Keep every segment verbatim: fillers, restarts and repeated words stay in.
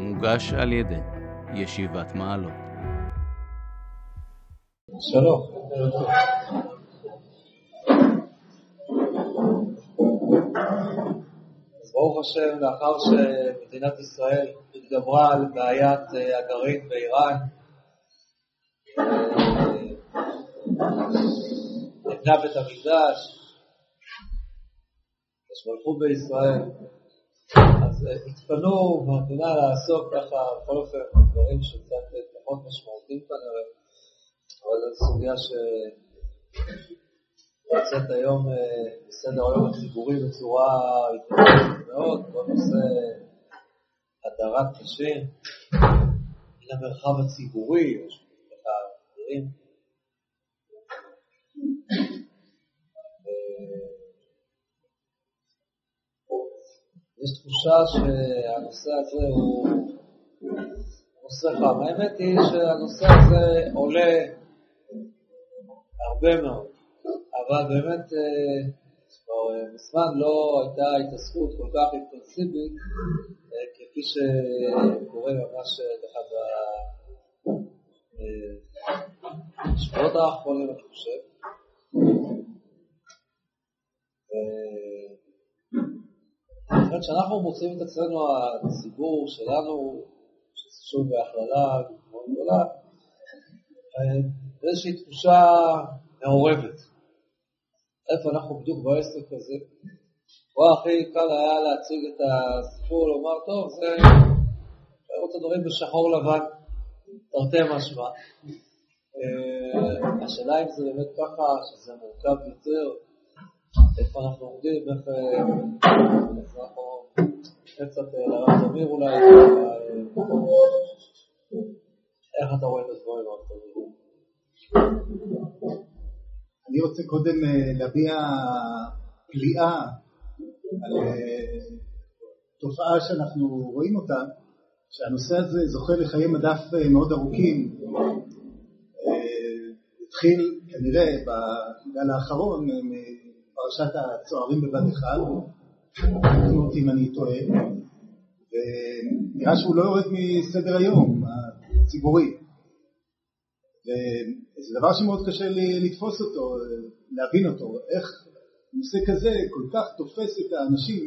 מוגש על ידי ישיבת מעלות. שלום. ברוך השם, לאחר שמדינת ישראל התגברה על בעיית הגרעין באיראן, נבנה בית המקדש, השמלכו בישראל, אז התפנו במדינה לעסוק ככה, בכל אופן, בדברים שקצת פחות משמעותיים כנראה, אבל זו סוגיה שנמצאת היום בסדר היום הציבורי בצורה התנגדת מאוד, בנושא הדרת נשים, מן המרחב הציבורי, או שככה מגדירים. יש תחושה שהנושא הזה הוא נושא חם. האמת היא שהנושא הזה עולה הרבה מאוד, אבל באמת בזמן לא הייתה התעסקות כל כך אינטנסיבית כפי שקורה ממש אחד השבועות האחרונים, אני חושב. זאת שאנחנו מוצאים את עצמנו, הציבור שלנו, שוב בהכללה מאוד גדולה, איזושהי תחושה מעורבת. איפה אנחנו בדיוק בעסק הזה? וואי, הכי קל היה להציג את הסיפור, לומר, טוב, זה לראות הדברים בשחור לבן, תרתי משמע. השאלה אם זה באמת ככה, שזה מורכב יותר, איפה אנחנו עומדים, איך אנחנו קצת לרב תמיר אולי, איך אתה רואה את הדברים הרב תמיר? אני רוצה קודם להביע פליאה על תופעה שאנחנו רואים אותה, שהנושא הזה זוכה לחיי מדף מאוד ארוכים. התחיל כנראה בגל האחרון פרשת הצוערים בבת אחד, תקנו אותי אם אני טועה, ונראה שהוא לא יורד מסדר היום הציבורי. וזה דבר שמאוד קשה לי לתפוס אותו, להבין אותו, איך נושא כזה כל כך תופס את האנשים.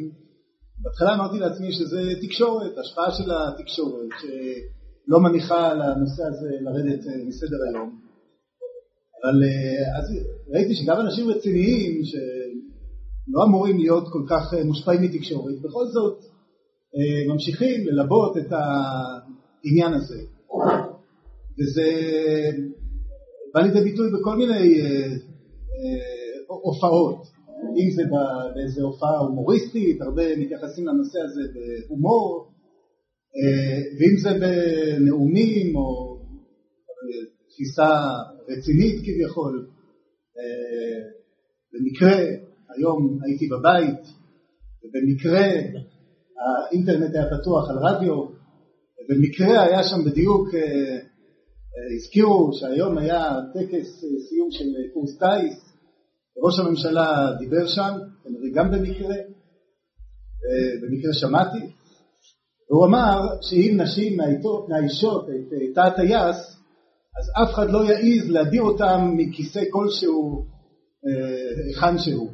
בהתחלה אמרתי לעצמי שזה תקשורת, השפעה של התקשורת, שלא מניחה על הנושא הזה לרדת מסדר היום. אבל אז ראיתי שגם אנשים רציניים שלא אמורים להיות כל כך מושפעים מתקשורת, בכל זאת ממשיכים ללבות את העניין הזה. וזה בא לידי ביטוי בכל מיני הופעות. אם זה באיזו הופעה הומוריסטית, הרבה מתייחסים לנושא הזה בהומור, ואם זה בנאומים או תפיסה רצינית כביכול. במקרה, היום הייתי בבית, ובמקרה האינטרנט היה פתוח על רדיו, ובמקרה היה שם בדיוק, הזכירו שהיום היה טקס סיום של קורס טייס, ראש הממשלה דיבר שם, גם במקרה, במקרה שמעתי, והוא אמר שאם נשים מאיישות את תא הטייס, אז אף אחד לא יעיז להדיר אותם מכיסא כלשהו, היכן שהוא.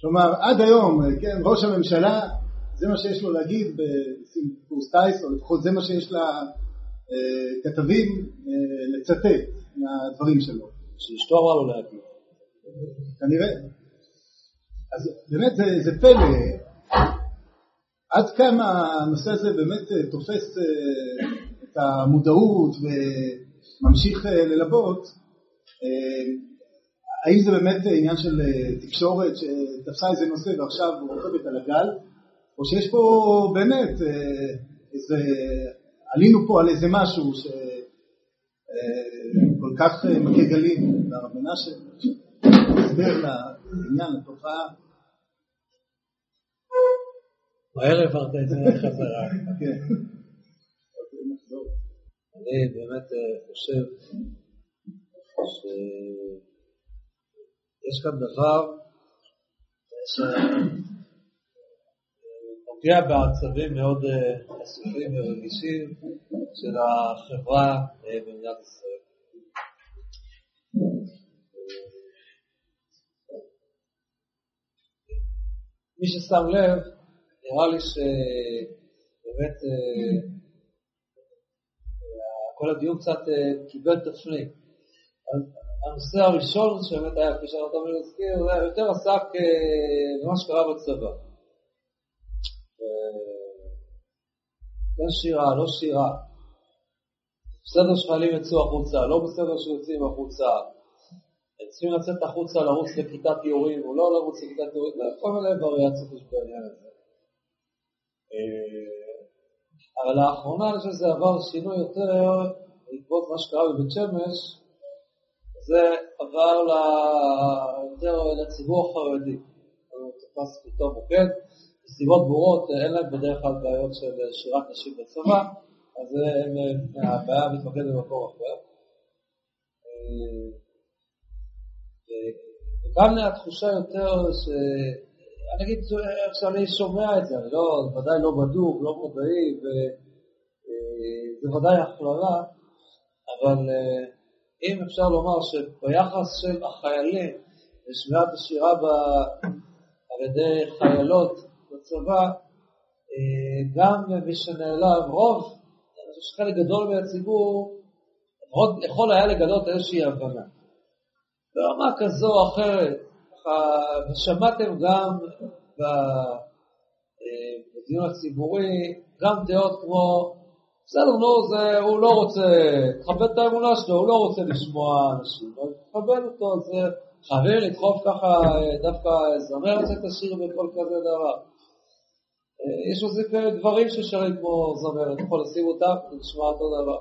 כלומר, עד היום, כן, ראש הממשלה, זה מה שיש לו להגיד בקורס טייס, או לפחות זה מה שיש לה כתבים לצטט מהדברים שלו. שאשתו אמרה לו להגיד. כנראה. אז באמת זה, זה פלא. עד כמה הנושא הזה באמת תופס את המודעות ו... ממשיך ללבות, האם זה באמת עניין של תקשורת שתפסה איזה נושא ועכשיו הוא רוכבת על הגל, או שיש פה באמת איזה, עלינו פה על איזה משהו שכל כך מכה גלים לרב מנשה, שתסבר לעניין, לתופעה. בערב הרדה את זה חזרה. כן. אני באמת חושב שיש כאן דבר הופיע בעצבים מאוד אסופים ורגישים של החברה במדינת ישראל. מי ששם לב, נראה לי שבאמת כל הדיון קצת קיבל תפנית. הנושא הראשון שבאמת היה, כפי שהרב תמיר הזכיר, זה יותר עסק במה שקרה בצבא. כן שירה, לא שירה. בסדר שחיילים יצאו החוצה, לא בסדר שיוצאים החוצה. הם צריכים לצאת החוצה לרוץ לכיתת יורים, או לא לרוץ לכיתת יורים, כל מיני וריאציות יש בעניין הזה. אבל לאחרונה אני חושב שזה עבר שינוי יותר, בעקבות מה שקרה בבית שמש, זה עבר יותר לציבור החרדי. הוא תפס פתאום מוקד, מסיבות ברורות, אין להם בדרך כלל בעיות של שירת נשים בצבא, אז הבעיה מתמקד במקום אחר. גם התחושה יותר ש... אני אגיד איך שאני שומע את זה, אני לא, ודאי לא בדוק, לא מודעי, וזה ודאי הכללה, אבל אם אפשר לומר שביחס של החיילים, לשמיעת השירה ב... על ידי חיילות בצבא, גם מי שנעלם רוב, אני חושב שחלק גדול מהציבור, יכול היה לגלות איזושהי הבנה. ברמה כזו או אחרת, ושמעתם גם בדיון הציבורי, גם דעות כמו, בסדר, נו, זה, הוא לא רוצה, תכבד את האמונה שלו, הוא לא רוצה לשמוע אנשים, אבל תכבד אותו, אז חייבים לדחוף ככה, דווקא זמר את השיר בכל כזה דבר. יש עושים דברים ששרים כמו זמר, אתה יכול לשים אותם, נשמע אותו דבר.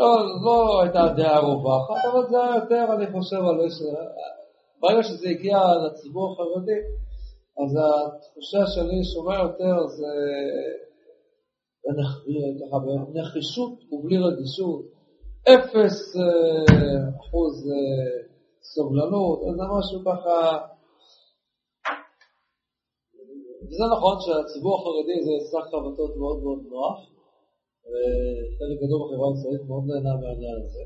לא, לא הייתה דעה רובחת, אבל זה היה יותר, אני חושב, ברגע שזה הגיע לציבור החרדי, אז התחושה שאני שומע יותר זה נחישות ובלי רגישות, אפס אחוז סובלנות, אז זה משהו ככה, וזה נכון שהציבור החרדי זה שק חבטות מאוד מאוד נוח, וחלק גדול בחברה הישראלית מאוד נהנה מהעניין הזה.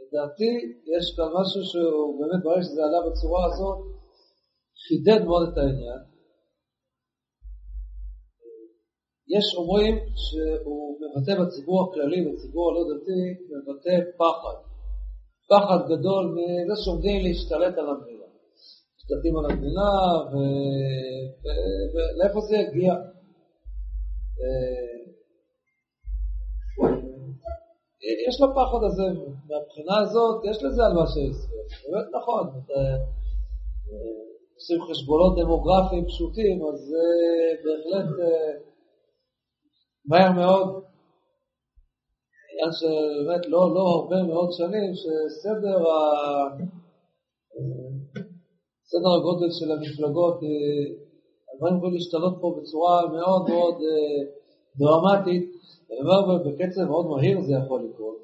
לדעתי יש כאן משהו שהוא באמת ברור שזה עלה בצורה הזאת, חידד מאוד את העניין. יש אומרים שהוא מבטא בציבור הכללי, בציבור הלא דתי, מבטא פחד. פחד גדול מזה שעומדים להשתלט על המדינה. משתלטים על המדינה ולאיפה זה יגיע. יש לו פחד הזה, מהבחינה הזאת יש לזה על מה שיש, באמת נכון, עושים חשבונות דמוגרפיים פשוטים, אז זה בהחלט מהר מאוד, באמת לא הרבה מאוד שנים שסדר סדר הגודל של המפלגות הדברים יכולים להשתנות פה בצורה מאוד מאוד דרמטית, ובקצב מאוד מהיר זה יכול לקרות.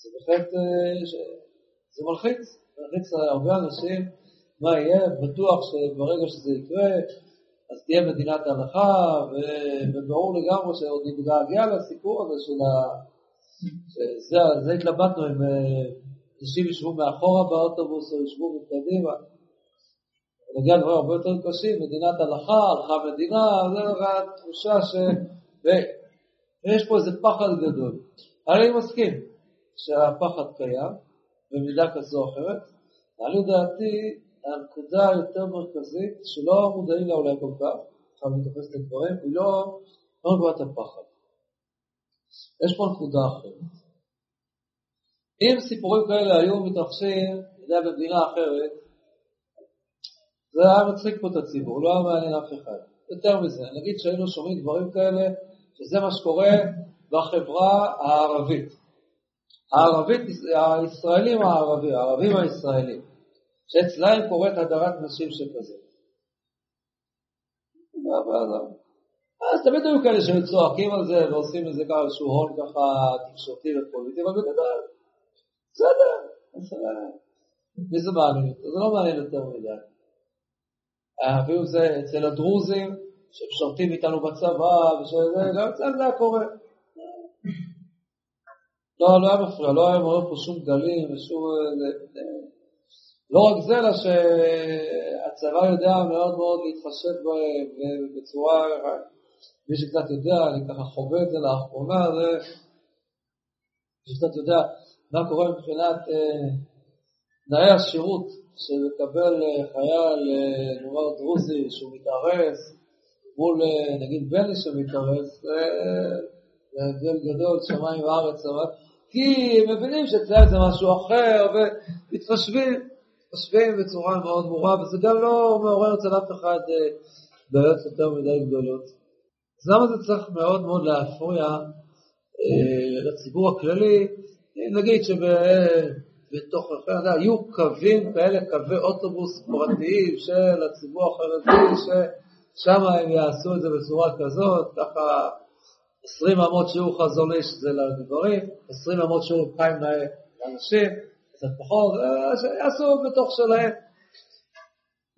זה בהחלט, זה מלחיץ, מלחיץ הרבה אנשים, מה יהיה? בטוח שברגע שזה יקרה, אז תהיה מדינת ההלכה, וברור לגמרי שעוד נתגעגע לסיפור הזה של ה... זה התלבטנו, אם אנשים ישבו מאחורה באוטובוס או ישבו מקדימה, נגיע דבר הרבה יותר קשים, מדינת הלכה, הלכה מדינה, זה התחושה ש... ויש פה איזה פחד גדול. אני מסכים שהפחד קיים, במידה כזו או אחרת, אני דעתי, הנקודה היותר מרכזית, שלא מודעים לה אולי כל כך, עכשיו מתפס את הדברים, היא לא נוגעת הפחד. יש פה נקודה אחרת. אם סיפורים כאלה היו מתרחשים, נדע במדינה אחרת, זה היה מצחיק פה את הציבור, לא היה מעניין אף אחד. יותר מזה, נגיד שהיינו שומעים דברים כאלה, שזה מה שקורה בחברה הערבית. הערבית, הישראלים הערבים, הערבים הישראלים, שאצלהם קוראת הדרת נשים שכזה. אז תמיד היו כאלה שמצועקים על זה, ועושים איזה כאלה שהוא הון ככה תקשורתי ופוליטי, אבל בגדול, בסדר, בסדר. מי זה מעניין אותו? זה לא מעניין יותר מדי. אפילו זה אצל הדרוזים, שמשרתים איתנו בצבא, ושזה, גם אצל זה הקורא. לא, לא היה מפריע, לא היה מראה פה שום גלים, ושום... לא רק זה, אלא שהצבא יודע מאוד מאוד להתחשב בהם, ובצורה... מי שקצת יודע, אני ככה חווה את זה לאחרונה, זה... מי שקצת יודע מה קורה מבחינת... תנאי השירות שמקבל חייל נאמר דרוזי שהוא מתארס מול נגיד בני שמתארס זה הבדל גדול שמיים וארץ כי מבינים שצה"ל זה משהו אחר ומתחשבים מתחשבים בצורה מאוד מורה וזה גם לא מעורר אצל אף אחד בעיות יותר מדי גדולות אז למה זה צריך מאוד מאוד להפריע לציבור הכללי נגיד שב... בתוך רפאלה, היו קווים כאלה, קווי אוטובוס פרטיים של הציבור החרדי, ששם הם יעשו את זה בצורה כזאת, ככה עשרים עמות שיעור חזוליש זה לדברים, עשרים עמות שיעור חיים לאנשים, זה פחות, יעשו בתוך שלהם.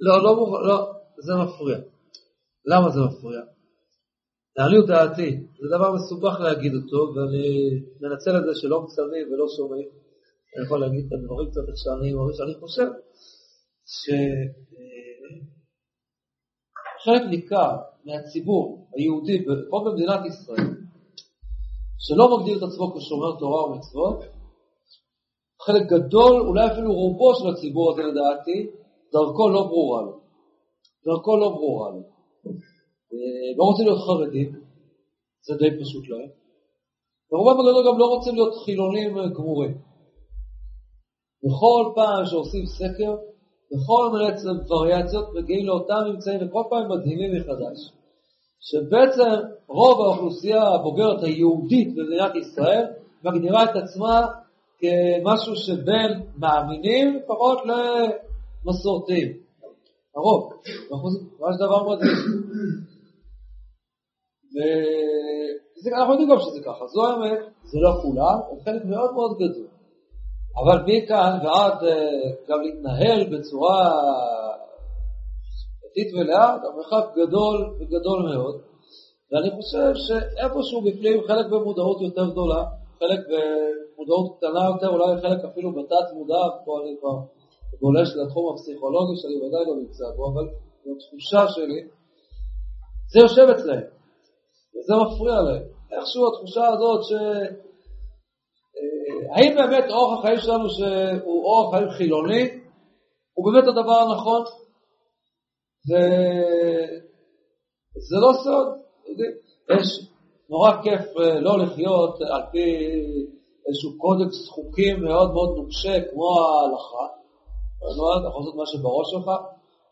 לא, לא, לא, זה מפריע. למה זה מפריע? נעליות דעתי, זה דבר מסובך להגיד אותו, ואני מנצל את זה שלא מצלמים ולא שומעים. אני יכול להגיד את הדברים קצת איך שאני מרגיש, אני חושב שחלק ניכר מהציבור היהודי פה במדינת ישראל, שלא מגדיר את עצמו כשומר תורה ומצוות, חלק גדול, אולי אפילו רובו של הציבור הזה לדעתי, דרכו לא ברורה לו. דרכו לא ברורה לו. לא רוצים להיות חרדים, זה די פשוט להם. ורובם הגדול גם לא רוצים להיות חילונים גמורים. בכל פעם שעושים סקר, בכל רצף וריאציות מגיעים לאותם ממצאים וכל פעם מדהימים מחדש. שבעצם רוב האוכלוסייה הבוגרת היהודית במדינת ישראל מגדירה את עצמה כמשהו שבין מאמינים פחות למסורתיים. הרוב, ממש דבר מדהים. ואנחנו יודעים גם שזה ככה, זו האמת, זה לא כולם, הוא חלק מאוד מאוד גדול. אבל מכאן ועד גם להתנהל בצורה עתית ולאה, המרחק גדול וגדול מאוד. ואני חושב שאיפשהו בפנים חלק במודעות יותר גדולה, חלק במודעות קטנה יותר, אולי חלק אפילו בתת מודע, פה אני כבר גולש לתחום הפסיכולוגי שאני ודאי לא נמצא בו, אבל זו תחושה שלי, זה יושב אצלם, וזה מפריע להם. איכשהו התחושה הזאת ש... האם באמת אורח החיים שלנו שהוא אורח חיים חילוני, הוא באמת הדבר הנכון? זה, זה לא סוד. יש נורא כיף לא לחיות על פי איזשהו קודקס חוקים מאוד מאוד נוקשה כמו ההלכה. אתה יכול לעשות מה שבראש שלך.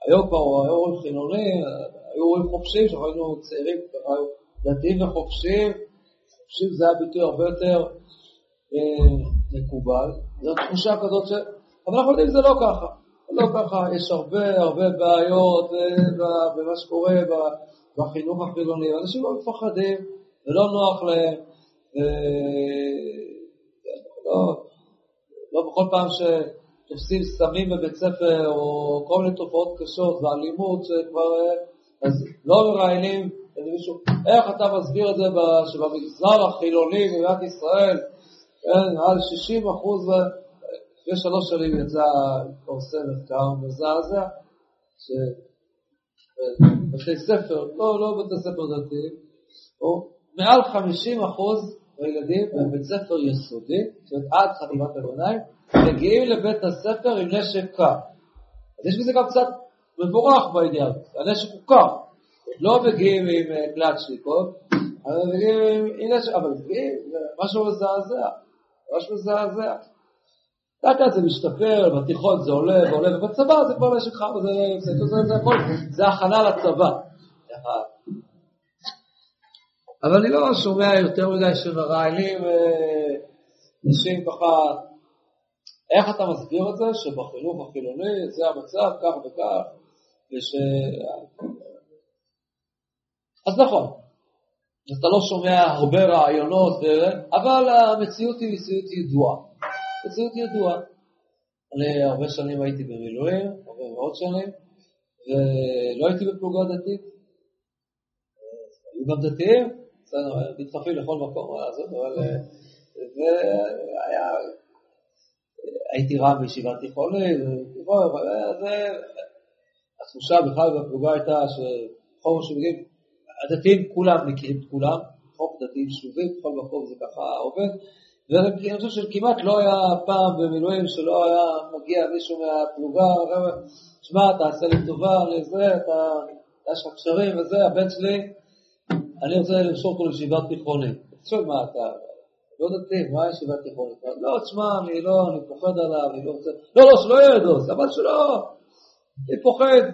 היום כבר היו הורים חילונים, היו הורים חופשים, שאנחנו היינו צעירים, היו דתיים וחופשים. חופשים זה היה ביטוי הרבה יותר... מקובל, זו תחושה כזאת ש... אבל אנחנו יודעים זה לא ככה, לא ככה, יש הרבה הרבה בעיות במה שקורה בחינוך החילוני, אנשים לא מפחדים ולא נוח להם, לא בכל פעם שתופסים סמים בבית ספר או כל מיני תופעות קשות ואלימות שכבר, אז לא מראיינים, איך אתה מסביר את זה שבמגזר החילוני במדינת ישראל על שישים אחוז, לפני שלוש שנים יצא קורסי מחקר מזעזע, שבתי ספר, לא, לא בתי ספר דתיים, או מעל חמישים אחוז הילדים בבית ספר יסודי, עד חטיבת הביניים, מגיעים לבית הספר עם נשק קר. אז יש בזה גם קצת מבורך בעניין, הנשק הוא קר, לא מגיעים עם קלט שליקות, אבל מגיעים עם נשק, אבל מגיעים, משהו מזעזע. ממש מזעזע. דעת זה משתפר, בתיכון זה עולה ועולה, ובצבא זה כבר נשק חם, זה הכל, זה הכנה לצבא. אבל אני לא שומע יותר מדי שמראיינים נשים ככה, איך אתה מסביר את זה שבחינוך החילוני זה המצב כך וכך, וש... אז נכון. אז אתה לא שומע הרבה רעיונות, אבל המציאות היא מציאות ידועה. מציאות ידועה. אני הרבה שנים הייתי במילואים, הרבה מאוד שנים, ולא הייתי בפלוגה דתית. היו גם דתיים, מתחפים לכל מקום, אבל הייתי רב בישיבת תיכונית, התחושה בכלל בפלוגה הייתה שחור שמגיעים, הדתיים כולם מכירים את כולם, חוק דתיים שלובים, בכל מקום זה ככה עובד, ואני חושב שכמעט לא היה פעם במילואים שלא היה מגיע מישהו מהפלוגה, שמע, תעשה לי טובה, אני זה, יש לך קשרים וזה, הבן שלי, אני רוצה למשור אותו לישיבה תיכונית. תחשוב מה אתה, לא דתי, מה ישיבה תיכונית? לא, תשמע, אני לא, אני פוחד עליו, אני לא רוצה, לא, לא, שלא ידעוס, אבל שלא, אני פוחד.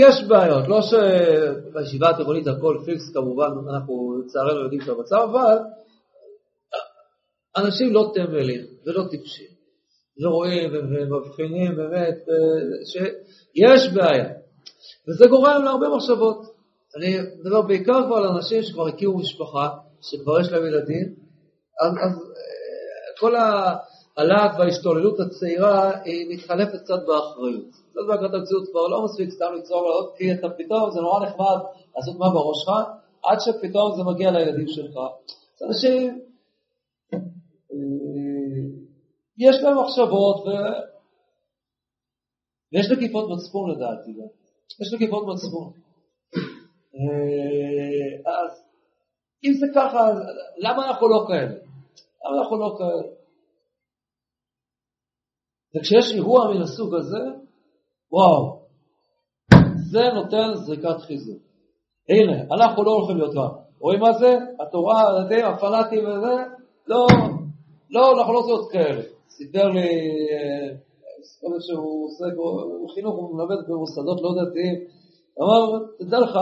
יש בעיות, לא שבישיבה התיכונית הכל פיקס, כמובן, אנחנו צערנו יודעים את המצב, אבל אנשים לא תמלים ולא טיפשים, ורואים ומבחינים באמת שיש בעיה, וזה גורם להרבה מחשבות. אני מדבר בעיקר כבר על אנשים שכבר הכירו משפחה, שכבר יש להם ילדים, אז, אז כל הלהט וההשתוללות הצעירה היא מתחלפת קצת באחריות, קצת בהגעת המציאות, כבר לא מספיק סתם ליצור לעוד, כי אתה פתאום זה נורא נחמד לעשות מה בראשך, עד שפתאום זה מגיע לילדים שלך. אז אנשים יש להם מחשבות ו... ויש נקיפות מצפון לדעתי, יש נקיפות מצפון. אז אם זה ככה, למה אנחנו לא כאלה? למה אנחנו לא כאלה? וכשיש אירוע מן הסוג הזה, וואו, זה נותן זריקת חיזוק. הנה, אנחנו לא הולכים להיות רע. רואים מה זה? התורה, הדתיים, הפנאטים וזה, לא, לא, אנחנו לא עושים עוד כאלה. סיפר לי, כל שהוא עושה, הוא חינוך, הוא מלמד במוסדות לא דתיים. אמר, תדע לך,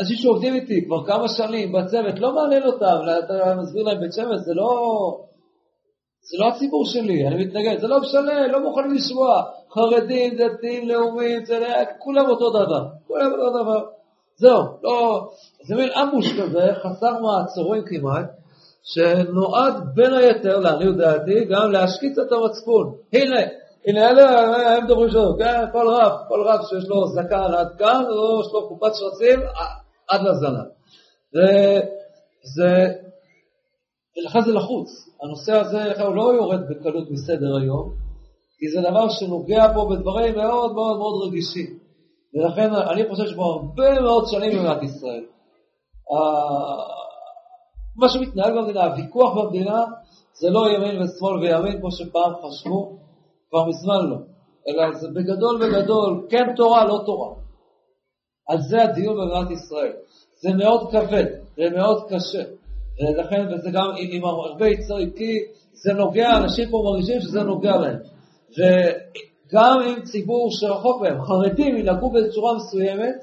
אנשים שעובדים איתי כבר כמה שנים בצוות, לא מעניין אותם, אתה מסביר להם בית שמש, זה לא... זה לא הציבור שלי, אני מתנגד, זה לא משנה, לא מוכנים לשמוע, חרדים, דתיים, לאומים, זה כולם אותו דבר, כולם אותו דבר, זהו, לא, זה מין אמוש כזה, חסר מעצורים כמעט, שנועד בין היתר, לעניות דעתי, גם להשקיץ את המצפון, הנה, הנה, אלה, הם דברים שלו, כן, כל רב, כל רב שיש לו זקן עד כאן, או יש לו קופת שרצים, עד לזנה, וזה, ולכן זה לחוץ. הנושא הזה הוא לא יורד בקלות מסדר היום, כי זה דבר שנוגע פה בדברים מאוד מאוד מאוד רגישים. ולכן אני חושב שבו הרבה מאוד שנים במדינת ישראל, מה שמתנהל במדינה, הוויכוח במדינה, זה לא ימין ושמאל וימין, כמו שפעם חשבו, כבר מזמן לא. אלא זה בגדול בגדול, כן תורה, לא תורה. על זה הדיון במדינת ישראל. זה מאוד כבד, זה מאוד קשה. ולכן, וזה גם עם הרבה יצרי, כי זה נוגע, אנשים פה מרגישים שזה נוגע להם. וגם עם ציבור שרחוק מהם, חרדים ינהגו בצורה מסוימת,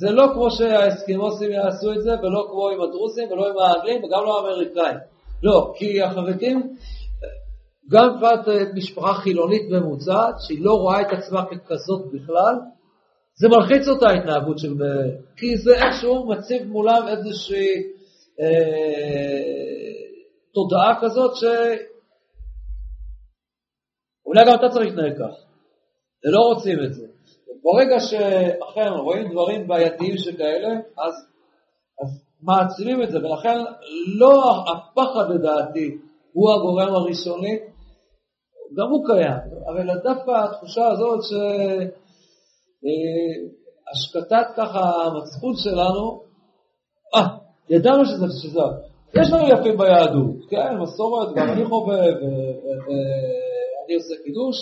זה לא כמו שהאסקימוסים יעשו את זה, ולא כמו עם הדרוסים, ולא עם האנגלים, וגם לא האמריקאים. לא, כי החרדים, גם בת משפחה חילונית ממוצעת, שהיא לא רואה את עצמה ככזאת בכלל, זה מלחיץ אותה ההתנהגות של... כי זה איכשהו מציב מולם איזושהי אה, תודעה כזאת ש... אולי גם אתה צריך להתנהג כך. ולא רוצים את זה. ברגע שאכן רואים דברים בעייתיים שכאלה, אז, אז מעצימים את זה. ולכן לא הפחד לדעתי הוא הגורם הראשוני. גם הוא קיים. אבל דווקא התחושה הזאת ש... השקטת ככה המצפון שלנו, אה, ידענו שזה שזה, יש לנו יפים ביהדות, כן, מסורת, גם אני חובב, אני עושה קידוש,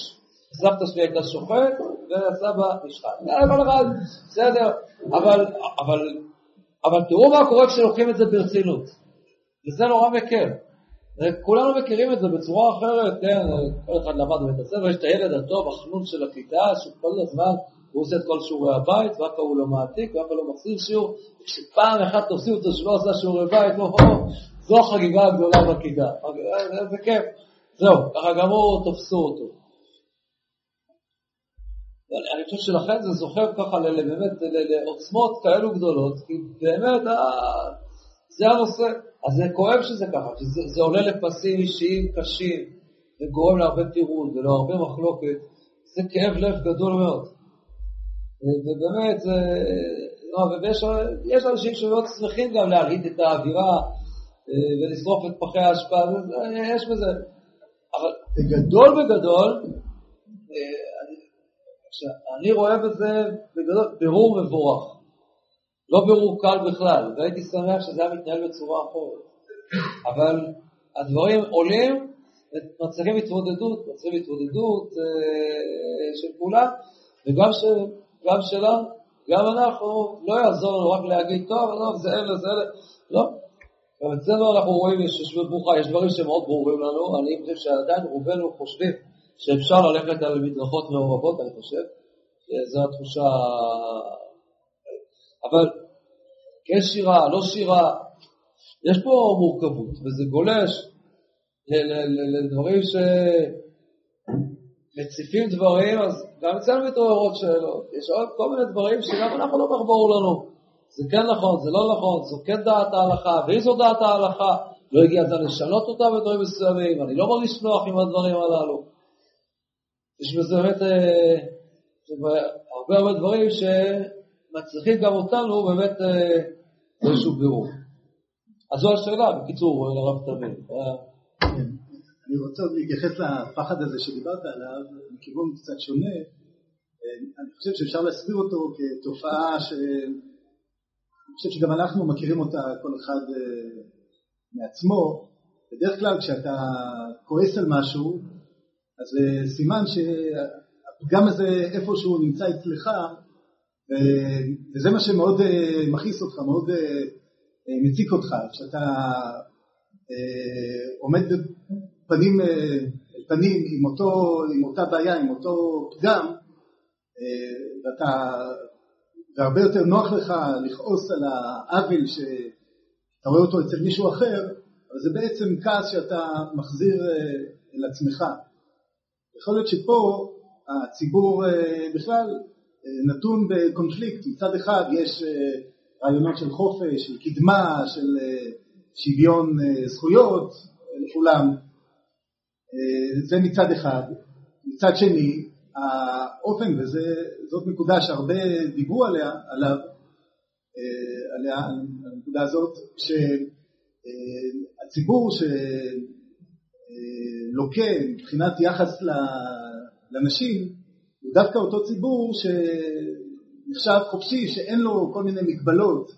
סבתא שלי הייתה שוחט, והסבא נשחט, אבל אחד, בסדר, אבל, אבל, אבל תראו מה קורה כשלוקחים את זה ברצינות, וזה נורא מכיר, כולנו מכירים את זה בצורה אחרת, כן, כל אחד למד בבית הספר, יש את הילד הטוב, החנון של הכיתה, שכל הזמן, הוא עושה את כל שיעורי הבית, ואף פעם הוא לא מעתיק, ואף פעם לא מחזיר שיעור, כשפעם אחת תופסים אותו שלא עושה שיעורי בית, לא, זו החגיגה הגדולה בכיתה. זה כיף. זהו, ככה גם הוא תופסו אותו. אני חושב שלכן זה זוכר ככה באמת לעוצמות כאלו גדולות, כי באמת זה הנושא. אז זה כואב שזה ככה, שזה עולה לפסים אישיים קשים, וגורם להרבה טירון ולהרבה מחלוקת, זה כאב לב גדול מאוד. ובאמת, זה... יש אנשים שמאוד שמחים גם להרעיד את האווירה, ולשרוף את פחי ההשפעה, יש בזה. אבל בגדול בגדול, אני רואה בזה בגדול ברור מבורך. לא ברור קל בכלל, והייתי שמח שזה היה מתנהל בצורה אחרת. אבל הדברים עולים, מצליחים התמודדות, מצליחים התמודדות של כולה, וגם שלה, גם אנחנו, לא יעזור לנו רק להגיד, טוב, לא, זה אלה, זה אלה, לא. גם אצלנו אנחנו רואים, יש ששבי ברוכה, יש דברים שמאוד ברורים לנו, אני חושב שעדיין רובנו חושבים שאפשר ללכת על מדרכות מעורבות, אני חושב, זו התחושה... אבל כן שירה, לא שירה, יש פה מורכבות, וזה גולש לדברים שמציפים דברים, אז גם אצלנו מתעוררות שאלות, יש עוד כל מיני דברים שגם אנחנו לא מחבור לנו, זה כן נכון, זה לא נכון, זו כן דעת ההלכה, ואם זו דעת ההלכה, לא הגיע זה לשנות אותה בדברים מסוימים, אני לא מרגיש נוח עם הדברים הללו. יש בזה באמת הרבה הרבה דברים ש... מצליחים גם אותנו באמת איזשהו בירור. אז זו השאלה, בקיצור, הרב תמיר. אני רוצה להתייחס לפחד הזה שדיברת עליו, מכיוון קצת שונה. אני חושב שאפשר להסביר אותו כתופעה ש... אני חושב שגם אנחנו מכירים אותה כל אחד מעצמו. בדרך כלל כשאתה כועס על משהו, אז סימן שהפגם הזה איפשהו נמצא אצלך, וזה מה שמאוד מכעיס אותך, מאוד מציק אותך, כשאתה עומד פנים אל פנים עם אותו, עם אותה בעיה, עם אותו פגם, ואתה, והרבה יותר נוח לך לכעוס על העוול שאתה רואה אותו אצל מישהו אחר, אבל זה בעצם כעס שאתה מחזיר אל עצמך. יכול להיות שפה הציבור בכלל נתון בקונפליקט, מצד אחד יש רעיונות של חופש, של קדמה, של שוויון זכויות לכולם, זה מצד אחד. מצד שני, האופן, וזאת נקודה שהרבה דיברו עליה, עליו, עליה, על הנקודה הזאת, שהציבור שלוקה מבחינת יחס לנשים, הוא דווקא אותו ציבור שנחשב חופשי, שאין לו כל מיני מגבלות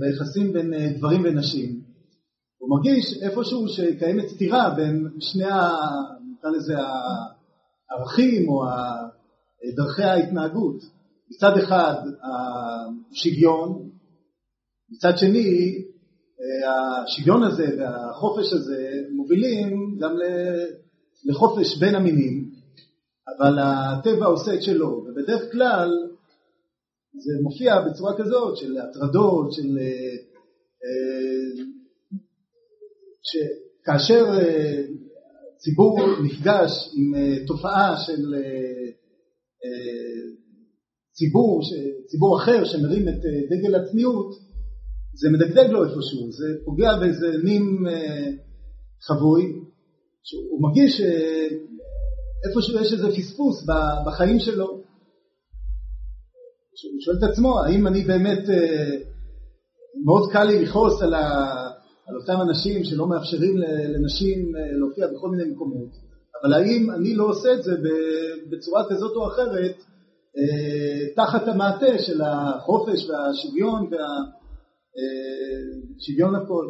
ביחסים בין גברים ונשים. הוא מרגיש איפשהו שקיימת סתירה בין שני הערכים או דרכי ההתנהגות. מצד אחד השוויון, מצד שני השוויון הזה והחופש הזה מובילים גם לחופש בין המינים. אבל הטבע עושה את שלו, ובדרך כלל זה מופיע בצורה כזאת של הטרדות, של שכאשר ציבור נפגש עם תופעה של ציבור, ציבור אחר שמרים את דגל הצניעות, זה מדגדג לו איפשהו, זה פוגע באיזה נים חבוי, הוא מרגיש איפשהו יש איזה פספוס בחיים שלו. הוא שואל את עצמו, האם אני באמת, מאוד קל לי לכעוס על, על אותם אנשים שלא מאפשרים לנשים להופיע בכל מיני מקומות, אבל האם אני לא עושה את זה בצורה כזאת או אחרת, תחת המעטה של החופש והשוויון, והשוויון הכל.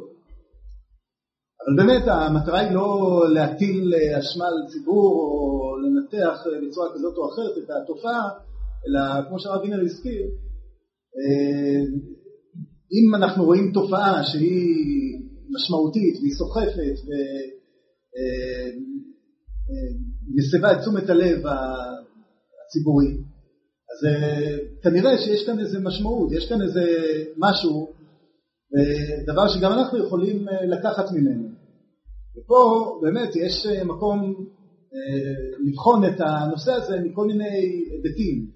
אבל באמת המטרה היא לא להטיל אשמה על ציבור או לנתח בצורה כזאת או אחרת את התופעה, אלא כמו שהרב תמיר הזכיר, אם אנחנו רואים תופעה שהיא משמעותית והיא סוחפת ומסבה את תשומת הלב הציבורי, אז כנראה שיש כאן איזה משמעות, יש כאן איזה משהו, ודבר שגם אנחנו יכולים לקחת ממנו. ופה באמת יש מקום לבחון את הנושא הזה מכל מיני היבטים.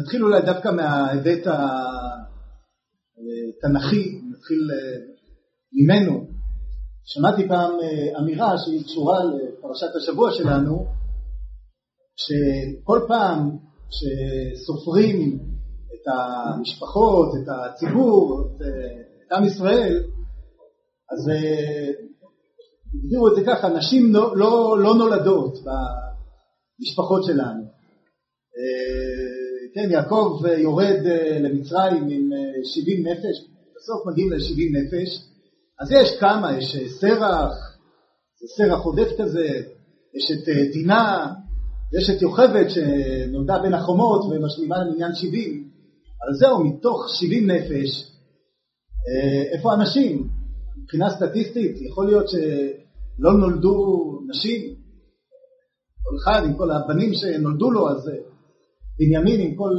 נתחיל אולי דווקא מההיבט תנכי, נתחיל ממנו. שמעתי פעם אמירה שהיא קשורה לפרשת השבוע שלנו, שכל פעם שסופרים את המשפחות, את הציבור, את עם ישראל, אז הגדירו את זה ככה, נשים לא, לא, לא נולדות במשפחות שלנו. כן, יעקב יורד למצרים עם שבעים נפש, בסוף מגיעים ל-שבעים נפש, אז יש כמה, יש סרח, סרח עודף כזה, יש את דינה, יש את יוכבד שנולדה בין החומות ומשלימה למניין שבעים, אז זהו, מתוך שבעים נפש, איפה הנשים? מבחינה סטטיסטית, יכול להיות שלא נולדו נשים, כל אחד עם כל הבנים שנולדו לו, אז בנימין עם כל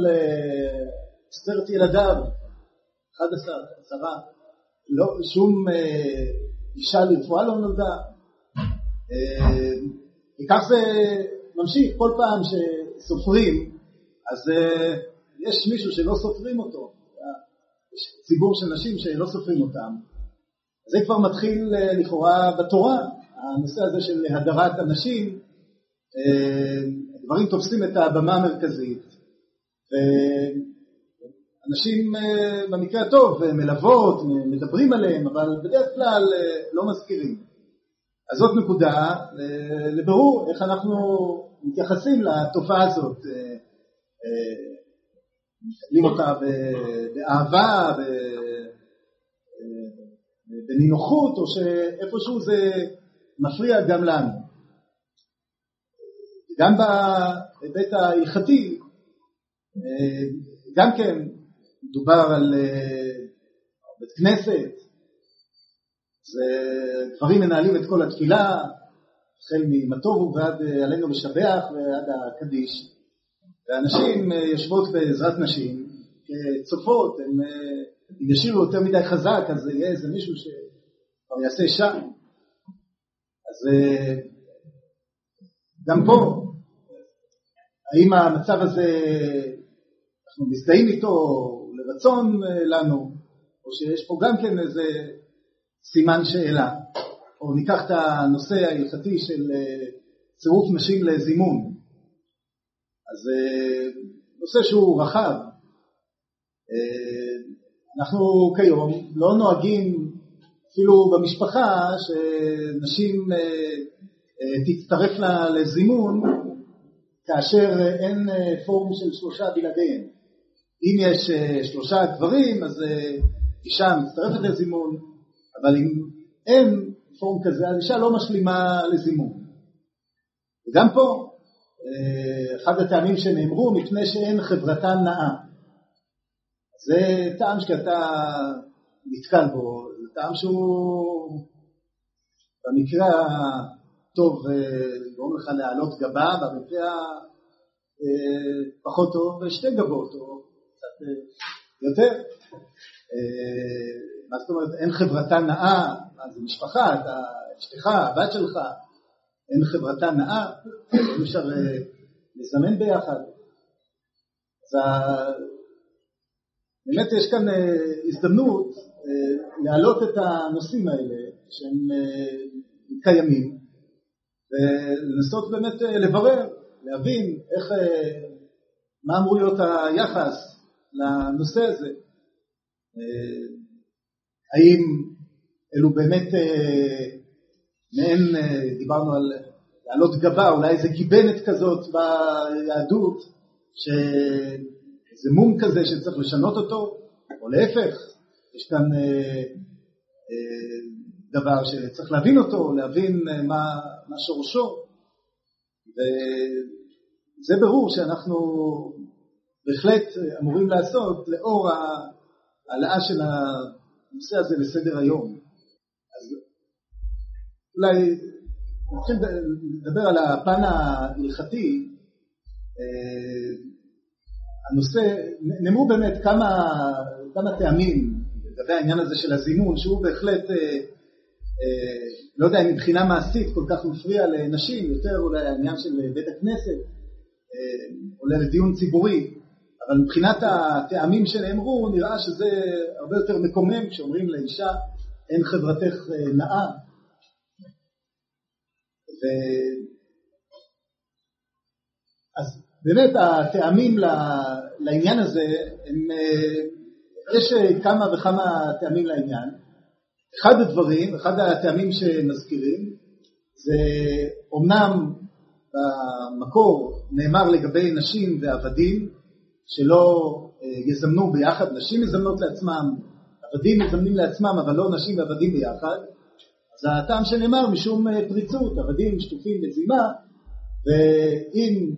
עשרת ילדיו, אחד עשר, עשרה, לא, שום אה, אישה לרפואה לא נולדה. אה, וכך זה ממשיך, כל פעם שסופרים, אז אה, יש מישהו שלא סופרים אותו, יש ציבור של נשים שלא סופרים אותם. זה כבר מתחיל אה, לכאורה בתורה, הנושא הזה של הדרת הנשים, אה, הדברים תופסים את הבמה המרכזית, וכן, אנשים במקרה הטוב מלוות, מדברים עליהם, אבל בדרך כלל לא מזכירים. אז זאת נקודה לברור איך אנחנו מתייחסים לתופעה הזאת, מתקבלים אותה באהבה, בנינוחות, או שאיפשהו זה מפריע גם לנו. גם בבית ההלכתי, גם כן, מדובר על בית כנסת, דברים מנהלים את כל התפילה, החל ממטוב ועד עלינו משבח ועד הקדיש, ואנשים יושבות בעזרת נשים, צופות, הם ישירו יותר מדי חזק, אז יהיה איזה מישהו שכבר יעשה שם. אז גם פה, האם המצב הזה אנחנו מזדהים איתו לרצון לנו, או שיש פה גם כן איזה סימן שאלה. או ניקח את הנושא ההלכתי של צירוף נשים לזימון. אז נושא שהוא רחב. אנחנו כיום לא נוהגים אפילו במשפחה שנשים תצטרפנה לזימון, כאשר אין פורום של שלושה בלעדיהם. אם יש שלושה גברים, אז אישה מצטרפת לזימון, אבל אם אין פורום כזה, אז אישה לא משלימה לזימון. וגם פה, אחד הטעמים שנאמרו, מפני שאין חברתה נאה. זה טעם שאתה נתקל בו, זה טעם שהוא במקרה הטוב גורם לך להעלות גבה, במקרה פחות טוב שתי גבות, או יותר. מה זאת אומרת, אין חברתה נאה, זה משפחה, אתה, אשתך, הבת שלך, אין חברתה נאה, אי אפשר לזמן ביחד. אז באמת יש כאן הזדמנות להעלות את הנושאים האלה שהם קיימים, ולנסות באמת לברר, להבין איך, מה אמור להיות היחס לנושא הזה. האם אלו באמת מהם, דיברנו על לעלות גבה, אולי איזה גיבנת כזאת ביהדות, שזה מום כזה שצריך לשנות אותו, או להפך, יש כאן דבר שצריך להבין אותו, להבין מה, מה שורשו, וזה ברור שאנחנו בהחלט אמורים לעשות לאור העלאה של הנושא הזה לסדר היום. אז אולי נתחיל לדבר על הפן ההלכתי. הנושא, נאמרו באמת כמה, כמה טעמים לגבי העניין הזה של הזימון, שהוא בהחלט, לא יודע אם מבחינה מעשית כל כך מפריע לנשים, יותר אולי העניין של בית הכנסת עולה לדיון ציבורי, אבל מבחינת הטעמים שנאמרו, נראה שזה הרבה יותר מקומם כשאומרים לאישה, אין חברתך נאה. ו... אז באמת הטעמים לעניין הזה, הם... יש כמה וכמה טעמים לעניין. אחד הדברים, אחד הטעמים שמזכירים, זה אומנם במקור נאמר לגבי נשים ועבדים, שלא יזמנו ביחד, נשים יזמנות לעצמם, עבדים יזמנים לעצמם, אבל לא נשים ועבדים ביחד. אז הטעם שנאמר משום פריצות, עבדים שטופים בזימה, ואם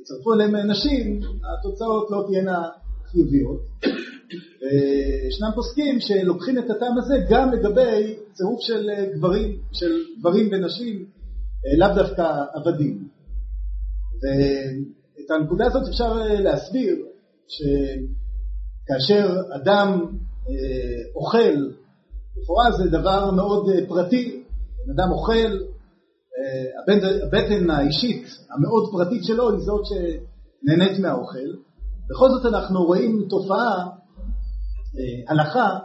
יצרפו אליהם נשים, התוצאות לא תהיינה חיוביות. ישנם פוסקים שלוקחים את הטעם הזה גם לגבי צירוף של גברים, של גברים ונשים, לאו דווקא עבדים. ואת הנקודה הזאת אפשר להסביר שכאשר אדם אוכל, לכאורה זה דבר מאוד פרטי, אדם אוכל, הבטן האישית המאוד פרטית שלו היא זאת שנהנית מהאוכל. בכל זאת אנחנו רואים תופעה, הלכה,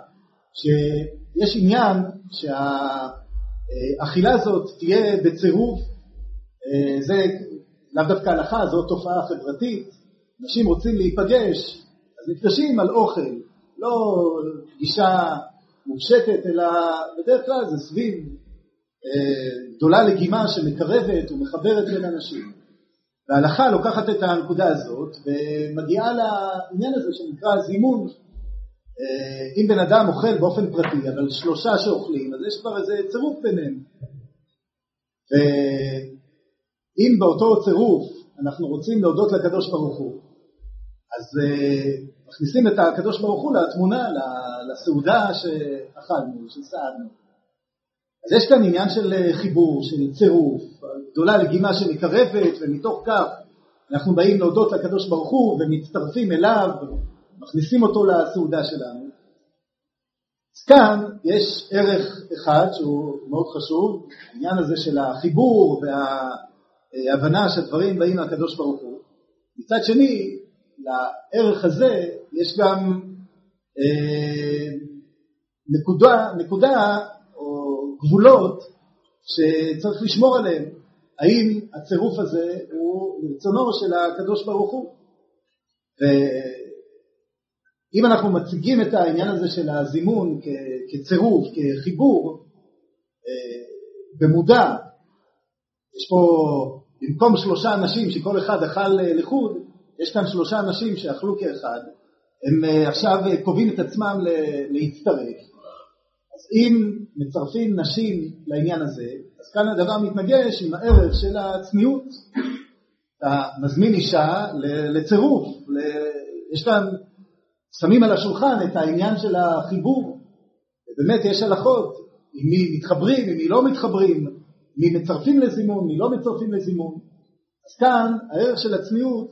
שיש עניין שהאכילה הזאת תהיה בצירוף, זה לאו דווקא הלכה, זו תופעה חברתית, אנשים רוצים להיפגש, אז נפגשים על אוכל, לא פגישה מופשטת, אלא בדרך כלל זה סביב גדולה לגימה שמקרבת ומחברת בין אנשים. וההלכה לוקחת את הנקודה הזאת ומגיעה לעניין הזה שנקרא זימון. אם בן אדם אוכל באופן פרטי, אבל שלושה שאוכלים, אז יש כבר איזה צירוף ביניהם. ואם באותו צירוף אנחנו רוצים להודות לקדוש ברוך הוא, אז מכניסים את הקדוש ברוך הוא לתמונה, לסעודה שאכלנו, שסעדנו. אז יש כאן עניין של חיבור, של צירוף, גדולה לגימה שמקרבת, ומתוך כך אנחנו באים להודות לקדוש ברוך הוא ומצטרפים אליו, מכניסים אותו לסעודה שלנו. אז כאן יש ערך אחד שהוא מאוד חשוב, העניין הזה של החיבור וההבנה שהדברים באים לקדוש ברוך הוא. מצד שני, לערך הזה יש גם אה, נקודה, נקודה או גבולות שצריך לשמור עליהם. האם הצירוף הזה הוא רצונו של הקדוש ברוך הוא? ואם אנחנו מציגים את העניין הזה של הזימון כצירוף, כחיבור, במודע, יש פה במקום שלושה אנשים שכל אחד אכל לחוד, יש כאן שלושה אנשים שאכלו כאחד, הם עכשיו קובעים את עצמם להצטרף. אז אם מצרפים נשים לעניין הזה, אז כאן הדבר מתנגש עם הערך של הצניעות. אתה מזמין אישה לצירוף, יש כאן, שמים על השולחן את העניין של החיבור. באמת יש הלכות, עם מי מתחברים, עם מי לא מתחברים, מי מצרפים לזימון, מי לא מצרפים לזימון. אז כאן הערך של הצניעות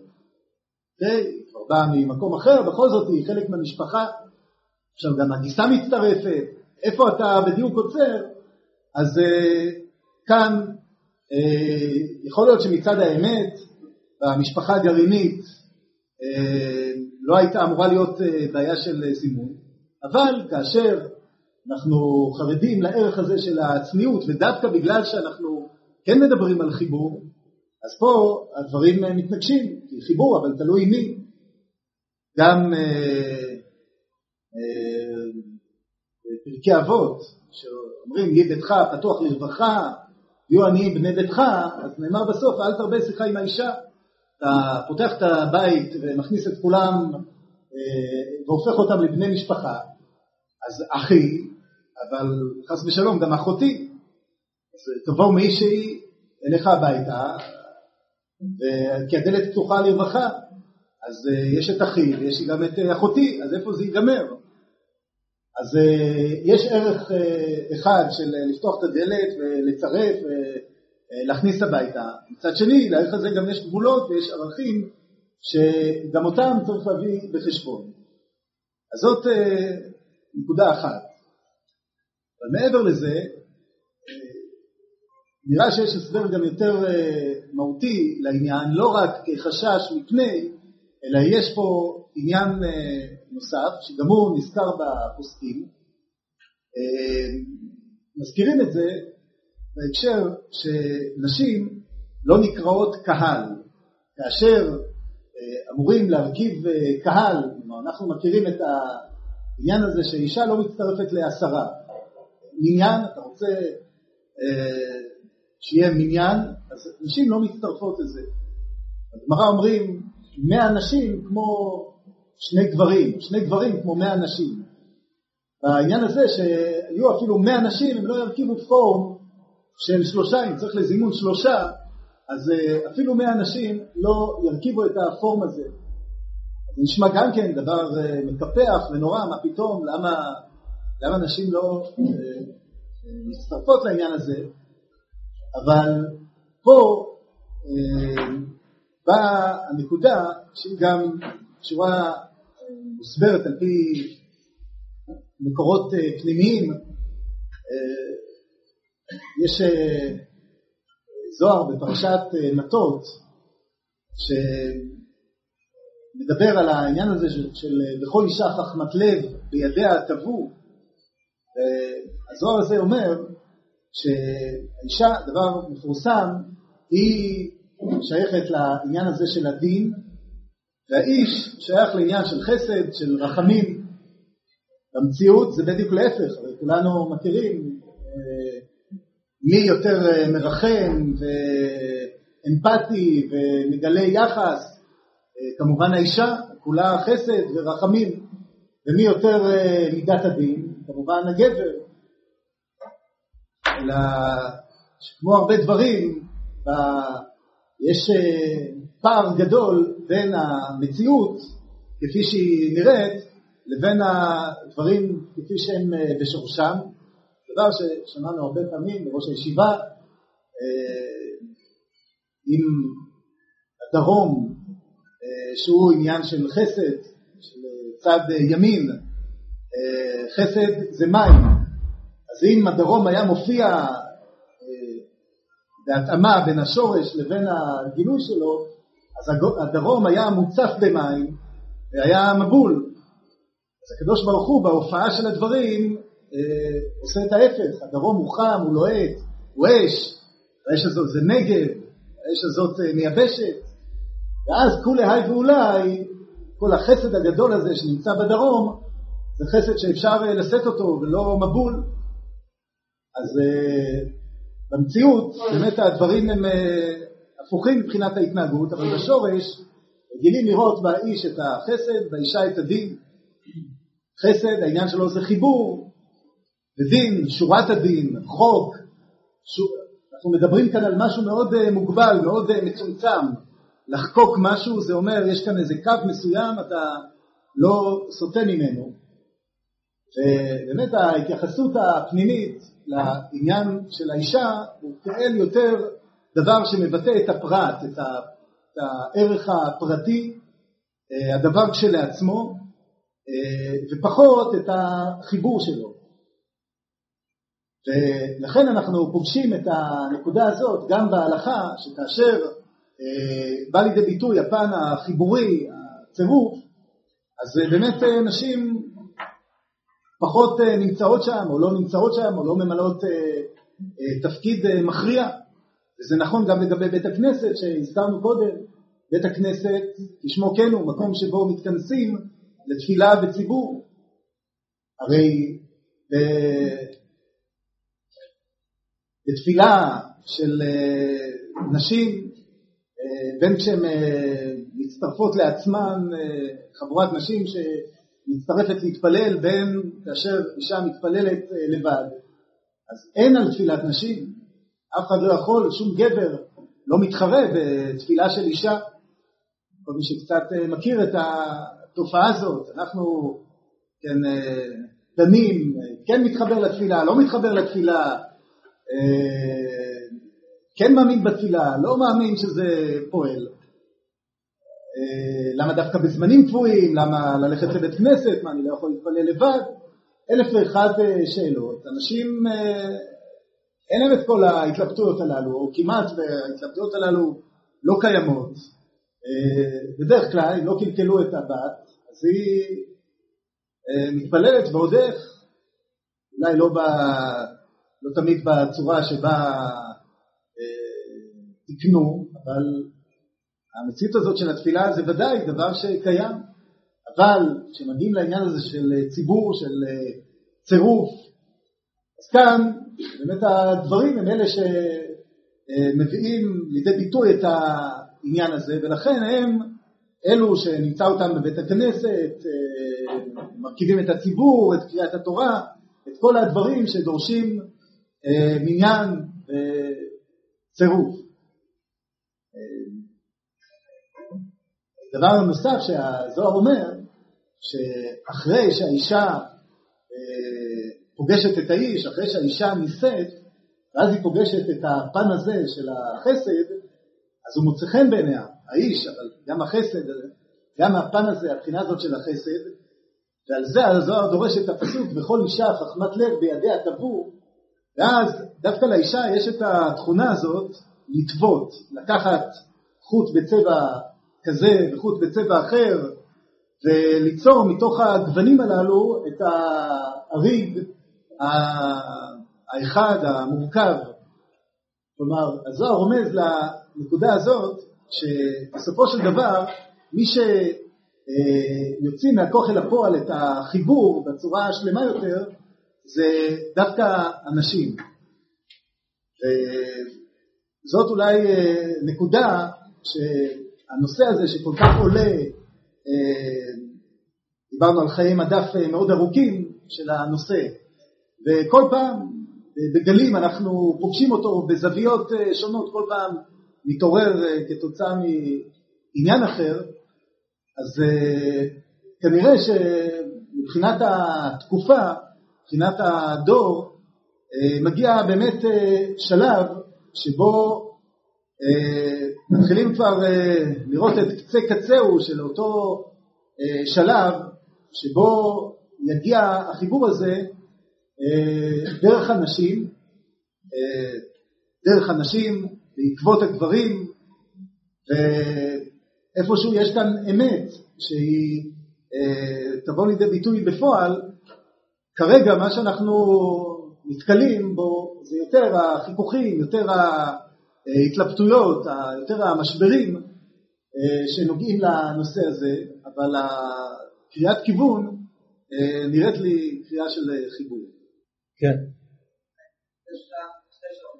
היא כבר באה ממקום אחר, בכל זאת היא חלק מהמשפחה. עכשיו גם הגיסה מצטרפת, איפה אתה בדיוק עוצר, אז אה, כאן אה, יכול להיות שמצד האמת, במשפחה הגרעינית אה, לא הייתה אמורה להיות אה, בעיה של זימון, אבל כאשר אנחנו חרדים לערך הזה של הצניעות, ודווקא בגלל שאנחנו כן מדברים על חיבור, אז פה הדברים אה, מתנגשים, כי חיבור אבל תלוי מי, גם... אה, פרקי אבות שאומרים יהיה ביתך פתוח לרווחה יהיו עניים בני ביתך, אז נאמר בסוף אל תרבה שיחה עם האישה. אתה פותח את הבית ומכניס את כולם והופך אותם לבני משפחה, אז אחי, אבל חס ושלום גם אחותי, אז תבואו מישהי אליך הביתה כי הדלת פתוחה לרווחה. אז יש את אחי, יש גם את אחותי, אז איפה זה ייגמר? אז יש ערך אחד של לפתוח את הדלת ולצרף ולהכניס הביתה. מצד שני, לערך הזה גם יש גבולות ויש ערכים שגם אותם צריך להביא בחשבון. אז זאת נקודה אחת. ומעבר לזה, נראה שיש הסבר גם יותר מהותי לעניין, לא רק כחשש מפני, אלא יש פה עניין נוסף, שגם הוא נזכר בפוסקים. מזכירים את זה בהקשר שנשים לא נקראות קהל. כאשר אמורים להרכיב קהל, אנחנו מכירים את העניין הזה שאישה לא מצטרפת לעשרה. מניין, אתה רוצה שיהיה מניין, אז נשים לא מצטרפות לזה. הגמרא אומרים, מאה נשים כמו שני גברים, שני גברים כמו מאה נשים. העניין הזה שהיו אפילו מאה נשים, הם לא ירכיבו פורום של שלושה, אם צריך לזימון שלושה, אז אפילו מאה נשים לא ירכיבו את הפורום הזה. נשמע גם כן דבר מקפח ונורא, מה פתאום, למה, למה נשים לא מצטרפות לעניין הזה, אבל פה באה הנקודה שהיא גם שורה מוסברת על פי מקורות פנימיים. יש זוהר בפרשת מטות שמדבר על העניין הזה של בכל אישה חכמת לב בידיה תבוא. הזוהר הזה אומר שהאישה, דבר מפורסם, היא שייכת לעניין הזה של הדין, והאיש שייך לעניין של חסד, של רחמים. במציאות זה בדיוק להפך, אבל כולנו מכירים מי יותר מרחם ואמפתי ומגלה יחס, כמובן האישה, כולה חסד ורחמים, ומי יותר מידת הדין, כמובן הגבר. אלא שכמו הרבה דברים, יש פער גדול בין המציאות כפי שהיא נראית לבין הדברים כפי שהם בשורשם. דבר ששמענו הרבה פעמים בראש הישיבה, עם הדרום שהוא עניין של חסד, של צד ימין, חסד זה מים. אז אם הדרום היה מופיע בהתאמה בין השורש לבין הגילוי שלו, אז הדרום היה מוצף במים והיה מבול. אז הקדוש ברוך הוא בהופעה של הדברים אה, עושה את ההפך. הדרום הוא חם, הוא לוהט, הוא אש, האש הזאת זה נגב, האש הזאת אה, מייבשת, ואז כולי היי ואולי כל החסד הגדול הזה שנמצא בדרום זה חסד שאפשר אה, לשאת אותו ולא מבול. אז אה, במציאות, באמת הדברים הם הפוכים מבחינת ההתנהגות, אבל בשורש רגילים לראות באיש את החסד, באישה את הדין. חסד, העניין שלו זה חיבור, ודין, שורת הדין, חוק. אנחנו מדברים כאן על משהו מאוד מוגבל, מאוד מצומצם. לחקוק משהו, זה אומר, יש כאן איזה קו מסוים, אתה לא סוטה ממנו. ובאמת ההתייחסות הפנימית לעניין של האישה הוא כאל יותר דבר שמבטא את הפרט, את, ה, את הערך הפרטי, הדבר כשלעצמו, ופחות את החיבור שלו. ולכן אנחנו פוגשים את הנקודה הזאת גם בהלכה, שכאשר בא לידי ביטוי הפן החיבורי, הצירוף, אז באמת נשים פחות נמצאות שם, או לא נמצאות שם, או לא ממלאות אה, אה, תפקיד אה, מכריע. וזה נכון גם לגבי בית הכנסת שהזכרנו קודם. בית הכנסת, כשמו כן הוא, מקום שבו מתכנסים לתפילה בציבור. הרי אה, בתפילה של אה, נשים, אה, בין כשהן אה, מצטרפות לעצמן, אה, חבורת נשים ש... מצטרפת להתפלל, בין כאשר אישה מתפללת לבד, אז אין על תפילת נשים, אף אחד לא יכול, שום גבר לא מתחרה בתפילה של אישה. או מי שקצת מכיר את התופעה הזאת, אנחנו כן דנים, כן מתחבר לתפילה, לא מתחבר לתפילה, כן מאמין בתפילה, לא מאמין שזה פועל. למה דווקא בזמנים קבועים, למה ללכת לבית כנסת, מה אני לא יכול להתפלל לבד, אלף ואחד שאלות. אנשים אין להם את כל ההתלבטויות הללו, או כמעט וההתלבטויות הללו לא קיימות. בדרך כלל, אם לא קלקלו את הבת, אז היא מתפללת ועוד איך, אולי לא, בא, לא תמיד בצורה שבה תקנו, אבל המציאות הזאת של התפילה זה ודאי דבר שקיים, אבל כשמגיעים לעניין הזה של ציבור, של צירוף, אז כאן באמת הדברים הם אלה שמביאים לידי ביטוי את העניין הזה, ולכן הם אלו שנמצא אותם בבית הכנסת, מרכיבים את הציבור, את קריאת התורה, את כל הדברים שדורשים מניין וצירוף. דבר נוסף שהזוהר אומר, שאחרי שהאישה פוגשת את האיש, אחרי שהאישה נישאת, ואז היא פוגשת את הפן הזה של החסד, אז הוא מוצא חן בעיניה, האיש, אבל גם החסד, גם הפן הזה, הבחינה הזאת של החסד, ועל זה הזוהר דורש את הפסוק, וכל אישה חכמת לב בידיה תבור, ואז דווקא לאישה יש את התכונה הזאת לטוות, לקחת חוט בצבע כזה וחוט בצבע אחר, וליצור מתוך הגוונים הללו את האריג האחד, המורכב. כלומר, הזוהר רומז לנקודה הזאת, שבסופו של דבר, מי שיוציא מהכוחל הפועל את החיבור בצורה השלמה יותר, זה דווקא אנשים. זאת אולי נקודה ש... הנושא הזה שכל כך עולה, דיברנו על חיי מדף מאוד ארוכים של הנושא, וכל פעם בגלים אנחנו פוגשים אותו בזוויות שונות, כל פעם מתעורר כתוצאה מעניין אחר, אז כנראה שמבחינת התקופה, מבחינת הדור, מגיע באמת שלב שבו מתחילים כבר לראות את קצה קצהו של אותו שלב שבו יגיע החיבור הזה דרך הנשים, דרך הנשים בעקבות הגברים, ואיפשהו יש כאן אמת שהיא תבוא לידי ביטוי בפועל. כרגע מה שאנחנו מתקלים בו זה יותר החיכוכים, יותר ה... התלבטויות, יותר המשברים שנוגעים לנושא הזה, אבל הקריאת כיוון נראית לי קריאה של חיבור. כן. יש לה שתי שאלות.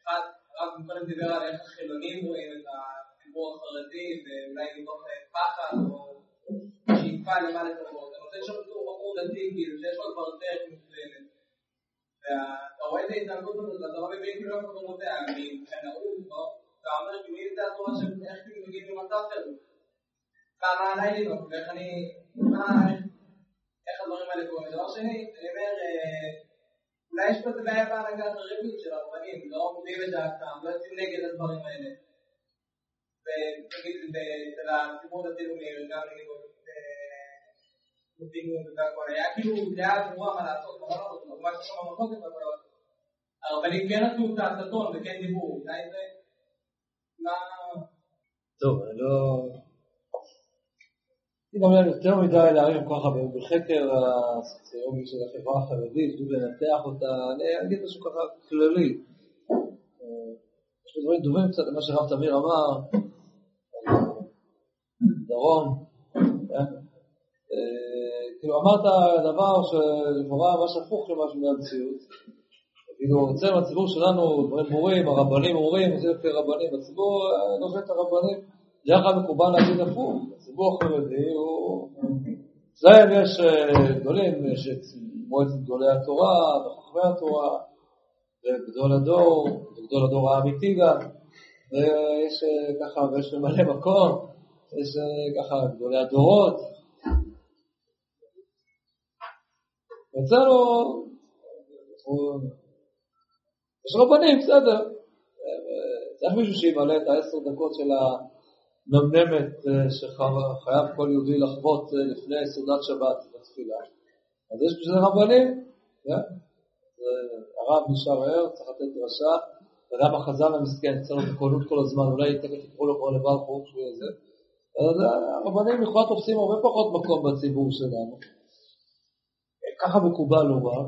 אחד, רק קודם דיבר על איך החילונים רואים את הציבור החרדי, ואולי מתוך פחד או שאיפה למה לטובות. אני רוצה לשאול אותו בחור דתי, כאילו שיש לו כבר דרך מוכלנת. אתה רואה את ההתנגדות הזאת, אתה רואה מבין כאילו אנחנו לא יודע, מהנאות, לא? אתה אומר, כאילו, אם זה התורה של איך כאילו מגיעים למצב כזה? מה עליי לדעות? ואיך אני... איך הדברים האלה קוראים? דבר שני, אני אומר, אולי יש פה את הבעיה בהנהגה החרדית של הרבנים, לא עומדים את דעתם, לא יוצאים נגד הדברים האלה. ונגיד, אצל הציבור הדתי-לאומי, וגם נגיד, היה כאילו דעה ברורה מה לעשות, מה לעשות, מה ששום המחות את הדעות. הרבנים כן עשו את ההצטון וכן דיבור, אולי זה... טוב, אני לא... אני גם להם יותר מדי להרים כל כך בחקר הסוציולוגי של החברה החרדית, שוב לנתח אותה, אני אגיד משהו ככה כללי. יש לי דברים דובים קצת למה שרב תמיר אמר, דרום, כאילו אמרת דבר שלפורה ממש הפוך למשהו מהמציאות. כאילו אצלנו הציבור שלנו דברים ברורים, הרבנים ברורים, עושים לפי רבנים, הציבור נושא את הרבנים, יחד מקובל להגיד הפוך, הציבור החרדי הוא... אצלם יש גדולים, יש מועצת גדולי התורה, וחכמי התורה, וגדול הדור, וגדול הדור האמיתי גם, ויש ככה, ויש ממלא מקום. איזה ככה גדולי הדורות. אצלנו, יש לו בנים, בסדר. צריך מישהו שימלא את העשר דקות של הנמנמת שחייב כל יהודי לחוות לפני סעודת שבת בתפילה. אז יש בשביל רבנים, הרב נשאר ער, צריך לתת דרשה, וגם החזן המסכן, צריך לקונות כל הזמן, אולי תקף יקרו לו כל לבד חור שהוא איזה. אז הרבנים יכולה תופסים הרבה פחות מקום בציבור שלנו. ככה מקובל לומר.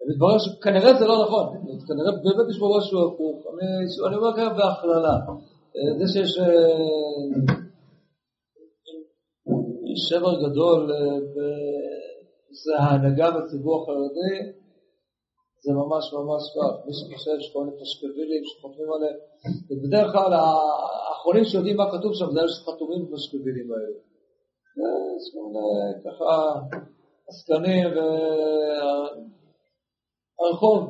ומתברר שכנראה זה לא נכון, כנראה באמת יש בו משהו הפוך, אני אומר ככה בהכללה, זה שיש שבר גדול, זה ההנהגה בציבור החרדי, זה ממש ממש כך, מי שחושב שכוונים פשקווילים, שחותמים עליהם, בדרך כלל האחרונים שיודעים מה כתוב שם, זה שחתומים פשקווילים האלה, זה ככה עסקנים ו... הרחוב,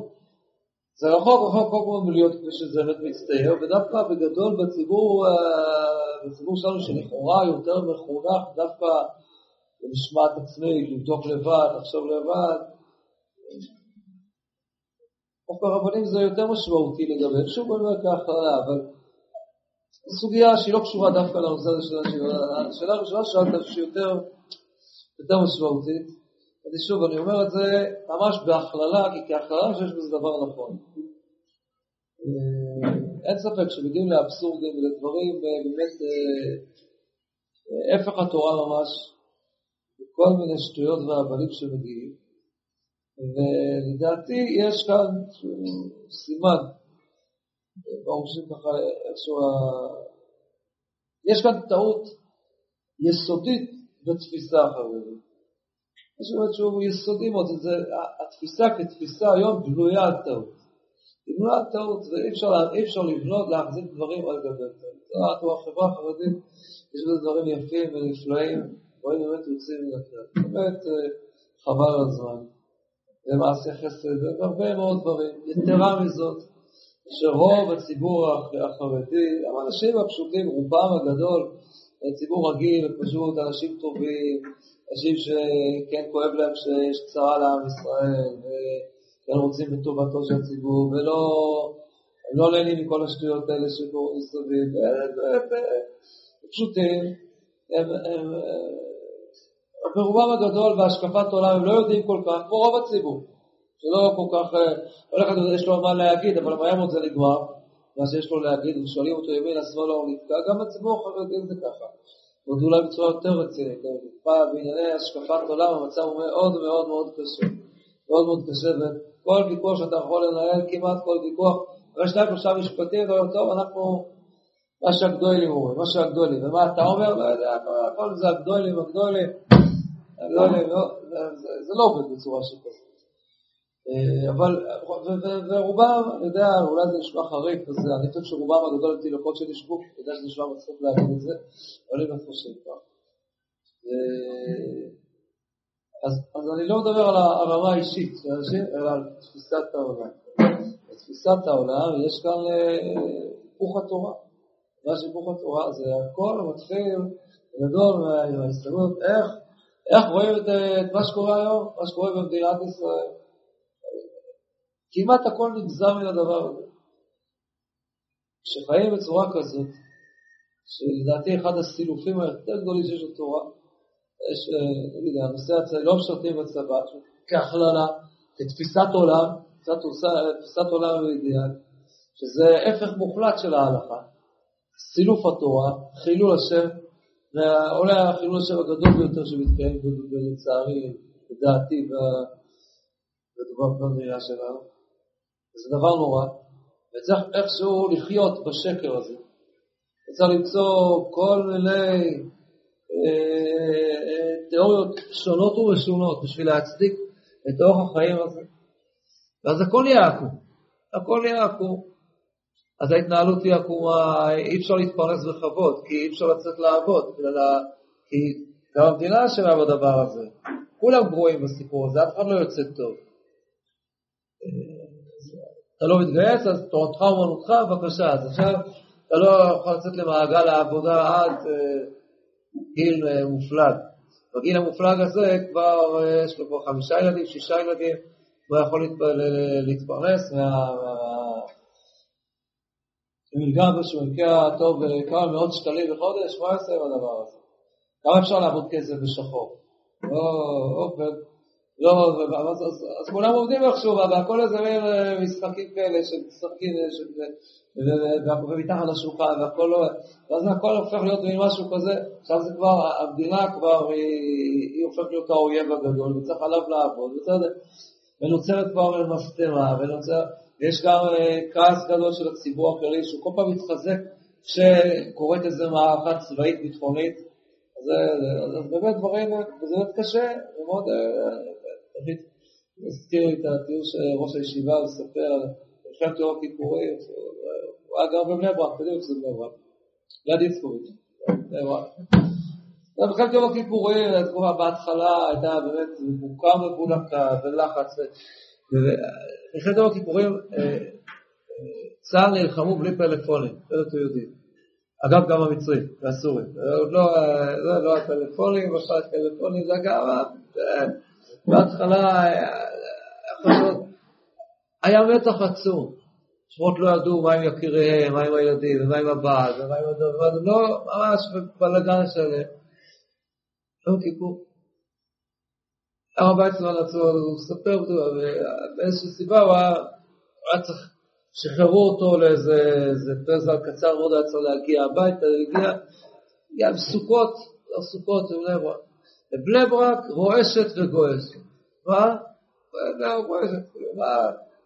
זה רחוב, רחוב רחוב מלהיות כפי שזה באמת מצטייר, ודווקא בגדול בציבור, בציבור שלנו שלכאורה יותר מחונך, דווקא במשמעת עצמית, לבדוק לבד, לחשוב לבד. דווקא הרבנים זה יותר משמעותי לגבי, שוב אני אומר ככה, אבל הסוגיה שהיא לא קשורה דווקא לנושא הזה שלנו, השאלה הראשונה שאלת שהיא יותר משמעותית, אז שוב, אני אומר את זה ממש בהכללה, כי כהכללה שיש בזה דבר נכון. אין ספק שמגיעים לאבסורדים ולדברים באמת הפך התורה ממש, וכל מיני שטויות והבלים שמגיעים. ולדעתי יש כאן סימן, ברור שככה איזשהו, יש כאן טעות יסודית בתפיסה החרדית. יש באמת שהוא יסודי מאוד, התפיסה כתפיסה היום בנויה על טעות. בנויה על טעות, ואי אפשר לבנות, להחזיק דברים על גבי טעות. זו החברה החרדית, יש בזה דברים יפים ונפלאים, דברים באמת יוצאים לכלל. באמת חבל על הזמן, במעשה חסד, והרבה מאוד דברים. יתרה מזאת, שרוב הציבור החרדי, האנשים הפשוטים, רובם הגדול, ציבור רגיל, פשוט אנשים טובים, אנשים שכן כואב להם שיש צרה לעם ישראל, וכן רוצים בטובתו של הציבור, ולא, הם לא נהנים מכל השטויות האלה שקורים סביב, פשוטים, הם, הם, ברובם הגדול בהשקפת עולם, הם לא יודעים כל כך, כמו רוב הציבור, שלא כל כך, כל אחד יש לו מה להגיד, אבל מה הם רוצה לגמר, מה שיש לו להגיד, ושואלים אותו ימין, השמאל הוא נפגע, גם הציבור חרדים זה ככה. עוד אולי בצורה יותר רצינית, פעם בענייני השקפת עולם, המצב הוא מאוד מאוד מאוד קשה. מאוד מאוד קשה, וכל ויכוח שאתה יכול לנהל, כמעט כל ויכוח, אחרי שניים שלושה משפטים, ואומר, טוב, אנחנו, מה שהגדולים אומרים, מה שהגדולים, ומה אתה אומר, לא יודע, הכל זה הגדולים, הגדולים, הגדולים, זה לא עובד בצורה שכזאת. אבל, ורובם, אני יודע, אולי זה נשמע חריק, אז אני חושב שרובם הגדול עם תינוקות שנשבו, אני יודע שזה נשמע מצליח להגיד את זה, אבל אני לא חושב כך. אז אני לא מדבר על הרמה האישית של אנשים, אלא על תפיסת העולם. בתפיסת העולם יש כאן היפוך התורה. מה שהיפוך התורה זה הכל מתחיל גדול מההסתכלות, איך רואים את מה שקורה היום, מה שקורה במדינת ישראל. כמעט הכל נגזר מן הדבר הזה. כשחיים בצורה כזאת, שלדעתי אחד הסילופים היותר גדולים שיש לתורה, יש, נגיד, הנושא הצבא, לא משרתים בצבא, כהכללה, כתפיסת עולם, תפיסת עולם ואידיאל, שזה הפך מוחלט של ההלכה, סילוף התורה, חילול השם, אולי החילול השם הגדול ביותר שמתקיים בצערי, לדעתי, בדבר במדינה שלנו, זה דבר נורא, וצריך איכשהו לחיות בשקר הזה, צריך למצוא כל מיני אה, אה, תיאוריות שונות ומשונות בשביל להצדיק את אורח החיים הזה, ואז הכל יהיה עקום, הכל יהיה עקום, אז ההתנהלות היא עקומה, אי אפשר להתפרנס בכבוד, כי אי אפשר לצאת לעבוד, כי גם המדינה שלה בדבר הזה, כולם גרועים בסיפור הזה, אף אחד לא יוצא טוב, אתה לא מתגייס, אז תורתך ומנותך, בבקשה, אז עכשיו אתה לא יכול לצאת למעגל העבודה עד גיל מופלג. בגיל המופלג הזה כבר יש לו כבר חמישה ילדים, שישה ילדים, הוא יכול להתפרנס מהמלגה בשביל מלכה טוב כמה מאות שקלים בחודש, מה יעשה עם הדבר הזה? כמה אפשר לעבוד כסף בשחור? לא אופן, לא, אז כולם עובדים עכשיו, והכל איזה מין משחקים כאלה, שמשחקים, ומתחת לשולחן, והכל לא, ואז הכל הופך להיות מין משהו כזה, עכשיו זה כבר, המדינה כבר, היא הופך להיות האויב הגדול, וצריך עליו לעבוד, ונוצרת כבר מסתמה, יש גם כעס גדול של הציבור הכללי, שהוא כל פעם מתחזק, כשקורית איזו מערכה צבאית ביטחונית, אז באמת דברים, וזה מאוד קשה, ומאוד... הזכיר לי את התיאור שראש הישיבה מספר על תיאור הכיפורים, הוא היה גר בבני ברק, בדיוק זה בני ברק, ליד איצקוביץ', בני ברק. בכלל תיאור הכיפורים, התקופה בהתחלה הייתה באמת מבוקר מבולקה ולחץ, ובכלל תיאור הכיפורים, צה"ל נלחמו בלי פלאפונים, אתם יודעים. אגב גם המצרים והסורים, זה לא הפלאפונים, עכשיו הפלאפונים זה גם... בהתחלה היה מתח עצום, שרות לא ידעו מה עם יקיריהם, מה עם הילדים, ומה עם הבעל, ומה עם הדבר, לא ממש בלגן שלהם. לא כיפור. הרב עצמן עצמו, הוא מספר אותו, ובאיזושהי סיבה הוא היה צריך, שחררו אותו לאיזה פזל קצר מאוד, היה צריך להגיע הביתה, הגיע בסוכות, לא סוכות, זה בני ברק. בני ברק רועשת וגועשת. מה?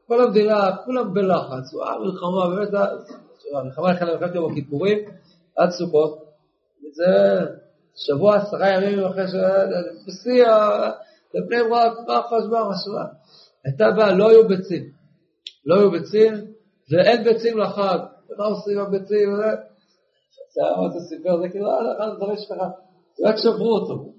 כל המדינה, כולם בלחץ, מלחמה, באמת, מלחמה החלה מלחמת יום הכיפורים, עד סוכות, זה שבוע, עשרה ימים אחרי ש... בשיא, לבני ברק, מה חשבה, חשבה. הייתה בעיה, לא היו ביצים. לא היו ביצים, ואין ביצים לחג. מה עושים הביצים? זה היה מאוד הסיפור, זה כאילו, אחד דברים שככה, רק שברו אותו.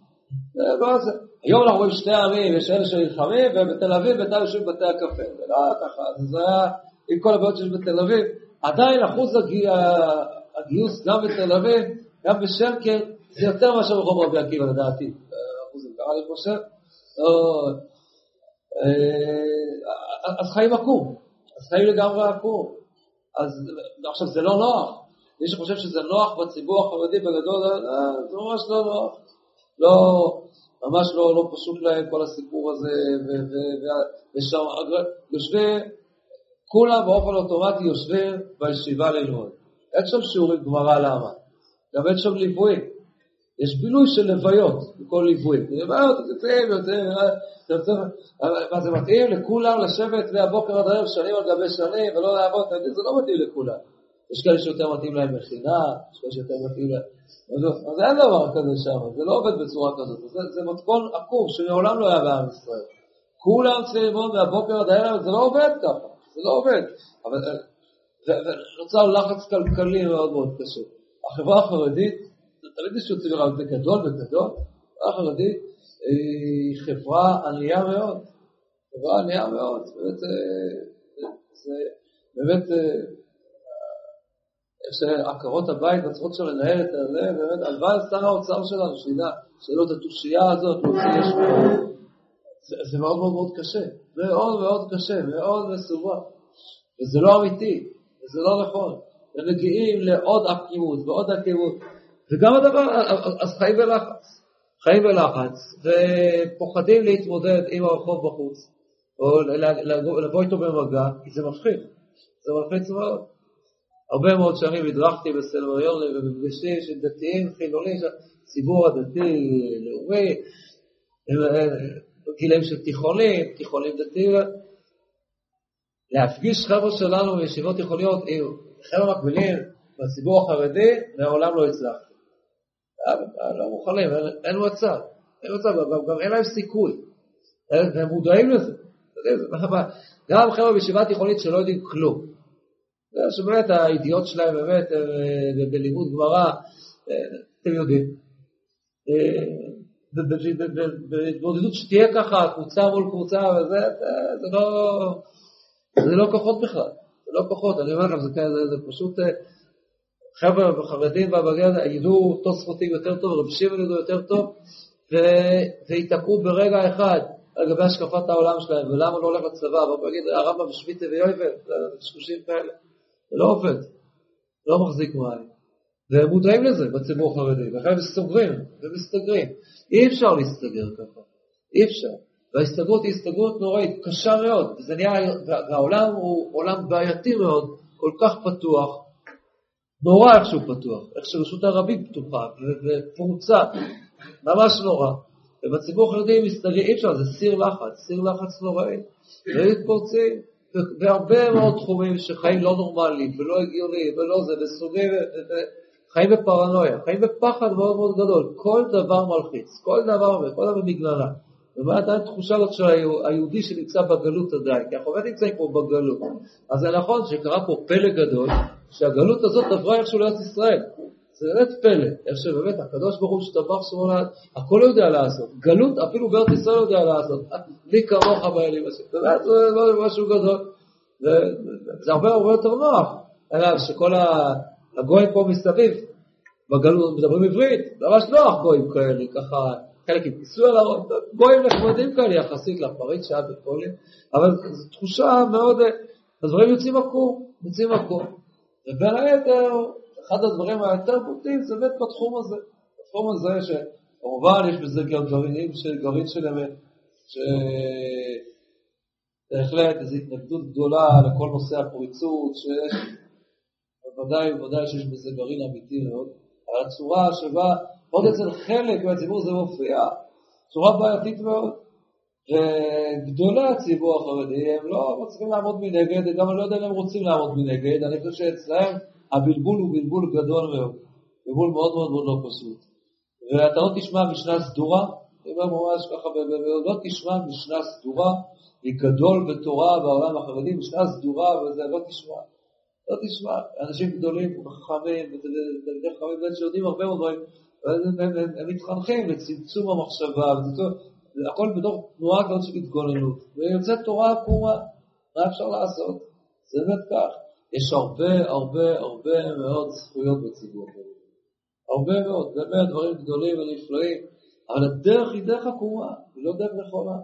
היום אנחנו רואים שני עמים, יש אלה שנלחמים, ובתל אביב בינתיים יושבים בתי הקפה, ולא ככה, זה היה עם כל הבעיות שיש בתל אביב, עדיין אחוז הגיוס גם בתל אביב, גם בשרקל, זה יותר מאשר בחומר רבי עקיבא לדעתי, אחוזים ככה אני חושב, אז חיים עקום, אז חיים לגמרי עקום, אז עכשיו זה לא נוח, מי שחושב שזה נוח בציבור החרדי בגדול, זה ממש לא נוח, לא, ממש לא, לא פשוט להם כל הסיפור הזה, ושם, יושבים, כולם באופן אוטומטי יושבים בישיבה ללמוד. אין שם שיעורים גמרא למה, גם אין שם ליוויים. יש בילוי של לוויות, בכל ליוויים. לוויות, יוצאים, יוצאים, יוצאים, מה זה מתאים לכולם לשבת מהבוקר עד הערב שנים על גבי שנים, ולא לעבוד, זה לא מתאים לכולם. יש כאלה שיותר מתאים להם מכינה, יש כאלה שיותר מתאים להם. אז אין דבר כזה שם, זה לא עובד בצורה כזאת, זה, זה מתכון עקום שמעולם לא היה בעם ישראל. כולם צריכים ללמוד מהבוקר עד הערב, זה לא עובד ככה, זה לא עובד. אבל נוצר לחץ כלכלי מאוד מאוד קשה. החברה החרדית, תמיד יש יוצאים לראות, זה גדול וגדול, החברה החרדית היא חברה ענייה מאוד, חברה ענייה מאוד, באמת, זה באמת... שעקרות הבית מצרות של לנהל את זה, באמת, הלוואי שר האוצר שלנו, שידע, שאלות התושייה הזאת, זה מאוד מאוד מאוד קשה, מאוד מאוד קשה, מאוד מסובך, וזה לא אמיתי, וזה לא נכון, הם מגיעים לעוד עקימות, ועוד עקימות, וגם הדבר, אז חיים בלחץ, חיים בלחץ, ופוחדים להתמודד עם הרחוב בחוץ, או לבוא איתו במגע, כי זה מפחיד, זה מפחיד מאוד. הרבה מאוד שנים הדרכתי בסלמריון ובפגשים של דתיים חילונים, ציבור הדתי לאומי, גילים של תיכונים, תיכונים דתיים, להפגיש חבר'ה שלנו מישיבות תיכוניות, חבר'ה מקבילים בציבור החרדי, מהעולם לא הצלחתי. לא מוכנים, אין מצב, אין מצב, גם אין להם סיכוי, הם מודעים לזה. גם חבר'ה בישיבה תיכונית שלא יודעים כלום. שבאמת האידיוט שלהם באמת בלימוד גמרא, אתם יודעים, בהתמודדות שתהיה ככה, קבוצה מול קבוצה, זה לא כוחות בכלל, זה לא כוחות, אני אומר לכם, זה פשוט חבר'ה וחרדים והבגד ידעו תוספותי יותר טוב, רבשים ידעו יותר טוב, והתעקו ברגע אחד על גבי השקפת העולם שלהם, ולמה לא הולך לצבא, ובגיד הרמב"ם שביטה ויובל, שלושים כאלה, זה לא עובד, לא מחזיק מים, והם מודעים לזה בציבור החרדי, ואחרי הם מסתגרים, ומסתגרים, אי אפשר להסתגר ככה, אי אפשר, וההסתגרות היא הסתגרות נוראית, קשה מאוד, וזה נהיה, והעולם הוא עולם בעייתי מאוד, כל כך פתוח, נורא איכשהו פתוח, איך שרשות הרבים פתוחה, ופורצה, ממש נורא, ובציבור החרדי מסתגרים, אי אפשר, זה סיר לחץ, סיר לחץ נוראי, ומתפורצים, והרבה מאוד תחומים שחיים לא נורמליים, ולא הגיוניים, ולא זה, וסוגים, חיים בפרנויה, חיים בפחד מאוד מאוד גדול, כל דבר מלחיץ, כל דבר, וכל דבר מגללה, ומה עדיין תחושה זאת של היהודי שנמצא בגלות עדיין, כי החובד נמצאים פה בגלות, אז זה נכון שקרה פה פלא גדול, שהגלות הזאת עברה איכשהו לארץ ישראל, זה באמת פלא, איך שבאמת הקדוש ברוך הוא שתבח שמונה, הכל יודע לעשות, גלות אפילו בארץ ישראל יודע לעשות, לי כמוך בעלים, זה משהו גדול, זה הרבה הרבה יותר נוח, אלא שכל הגויים פה מסביב, בגלות מדברים עברית, ממש נוח גויים כאלה, ככה, חלק יפסו על הרוב, גויים נחמדים כאלה יחסית לפריט שעה בפולים, אבל זו תחושה מאוד, הדברים יוצאים עקור, יוצאים עקור, ובין היתר, אחד הדברים היותר פותים זה באמת בתחום הזה, בתחום הזה שאורבן יש בזה גם גרעינים של גרעין של אמת, שתהחלט איזו התנגדות גדולה לכל נושא הפריצות, שבוודאי ובוודאי שיש בזה גרעין אמיתי מאוד, על הצורה שבה עוד אצל חלק מהציבור זה מופיע, צורה בעייתית מאוד, וגדולה הציבור החרדי, הם לא מצליחים לעמוד מנגד, גם אני לא יודע אם הם רוצים לעמוד מנגד, אני חושב שאצלהם הבלבול הוא בלבול גדול מאוד, בלבול מאוד מאוד מאוד לא פשוט, ואתה לא תשמע משנה סדורה, אם ממש ככה, לא תשמע משנה סדורה, היא גדול בתורה בעולם החרדי, משנה סדורה וזה לא תשמע, לא תשמע, אנשים גדולים וחכמים, ותלמידי חכמים בין שיודעים הרבה מאוד דברים, הם מתחנכים לצמצום המחשבה, הכל בתוך תנועה כזאת של התגוננות, ויוצאת תורה עקומה, מה אפשר לעשות? זה באמת כך, יש הרבה הרבה הרבה מאוד זכויות בציבור, הרבה מאוד, באמת דברים גדולים ונפלאים, אבל הדרך היא דרך עקומה, היא לא דרך נכונה,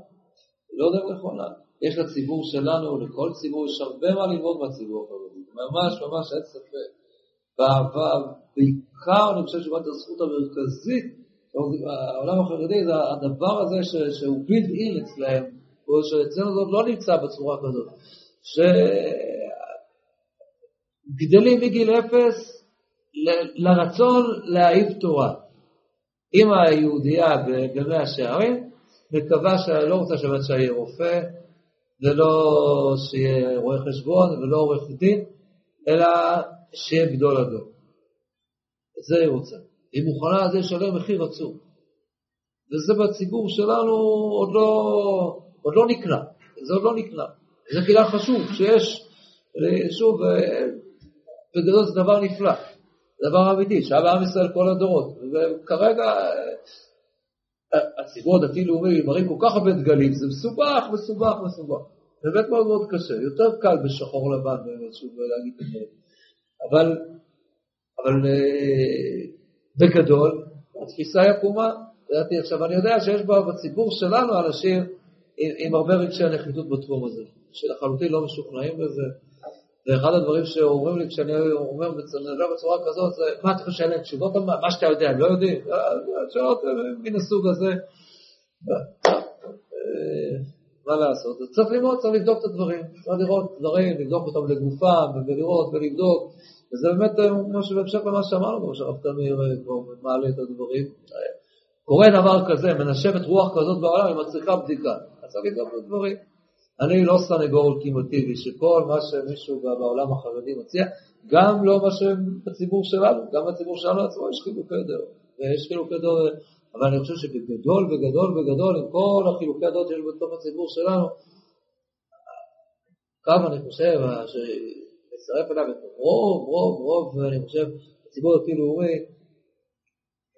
היא לא דרך נכונה, יש לציבור שלנו, לכל ציבור, יש הרבה מה ללמוד בציבור, ממש ממש אין ספק, בעיקר אני חושב שבאת הזכות המרכזית, העולם החרדי זה הדבר הזה ש, שהוא בלעין אצלהם, או שאצלנו זאת לא נמצא בצורה כזאת, שגדלים מגיל אפס ל, לרצון להעיב תורה. אמא היהודייה בגני השערים, מקווה שלא רוצה שבת שיהיה רופא, ולא שיהיה רואה חשבון, ולא עורך דין, אלא שיהיה גדול הדור. את זה היא רוצה. היא מוכנה על זה לשלם מחיר עצום. וזה בציבור שלנו עוד לא, עוד לא נקנה. זה עוד לא נקנה. זה כלל חשוב שיש, שוב, בגדול זה דבר נפלא. דבר אמיתי, שהיה בעם ישראל כל הדורות. וכרגע הציבור הדתי-לאומי מראים כל כך הרבה דגלים. זה מסובך, מסובך, מסובך. באמת מאוד מאוד קשה. יותר קל בשחור לבן, באמת, שוב, להגיד את זה. אבל, אבל בגדול, התפיסה היא עקומה. עכשיו אני יודע שיש בציבור שלנו אנשים עם, עם הרבה רגשי הנחיתות בתחום הזה, שלחלוטין לא משוכנעים בזה. ואחד הדברים שאומרים לי, כשאני אומר בצורה כזאת, זה מה אתה חושב עליהם תשובות, מה שאתה יודע, לא יודעים, שאלות מן הסוג הזה. מה לעשות? צריך ללמוד, צריך לבדוק את הדברים, צריך לראות דברים, לבדוק אותם לגופם, ולראות ולבדוק, וזה באמת מה שבמשך למה שאמרנו, כמו שהרב תמיר מעלה את הדברים. קורה דבר כזה, מנשבת רוח כזאת בעולם, היא מצריכה בדיקה, אז צריך לבדוק את הדברים. אני לא סנגור אולטימטיבי, שכל מה שמישהו בעולם החרדי מציע, גם לא מה שבציבור שלנו, גם בציבור שלנו עצמו יש חילוקי דעות, ויש חילוקי דעות, אבל אני חושב שבגדול וגדול וגדול, עם כל החילוקי הדעות שיש בתוך הציבור שלנו, כמה אני חושב, שמצרף אליו את רוב, רוב, רוב, ואני חושב, הציבור הלאומי,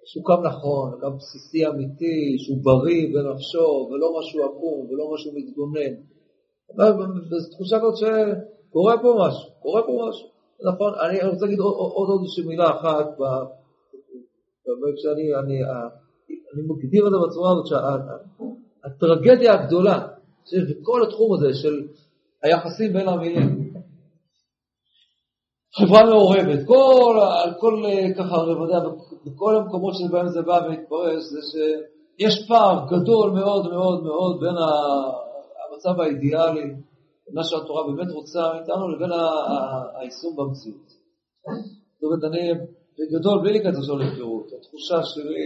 שהוא קם נכון, קם בסיסי אמיתי, שהוא בריא ונפשו, ולא משהו עקום, ולא משהו מתגונן. וזו תחושה כזאת שקורה פה משהו, קורה פה משהו. נכון, אני רוצה להגיד עוד איזושהי מילה אחת, אני מגדיר את זה בצורה הזאת, שהטרגדיה הגדולה שיש בכל התחום הזה של היחסים בין המינים, חברה מעורבת, על כל ככה רבדיה, בכל המקומות שבהם זה בא ומתפרש, זה שיש פער גדול מאוד מאוד מאוד בין המצב האידיאלי, מה שהתורה באמת רוצה איתנו, לבין היישום במציאות. זאת אומרת, אני בגדול, בלי להיכנס עכשיו לפירוט, התחושה שלי,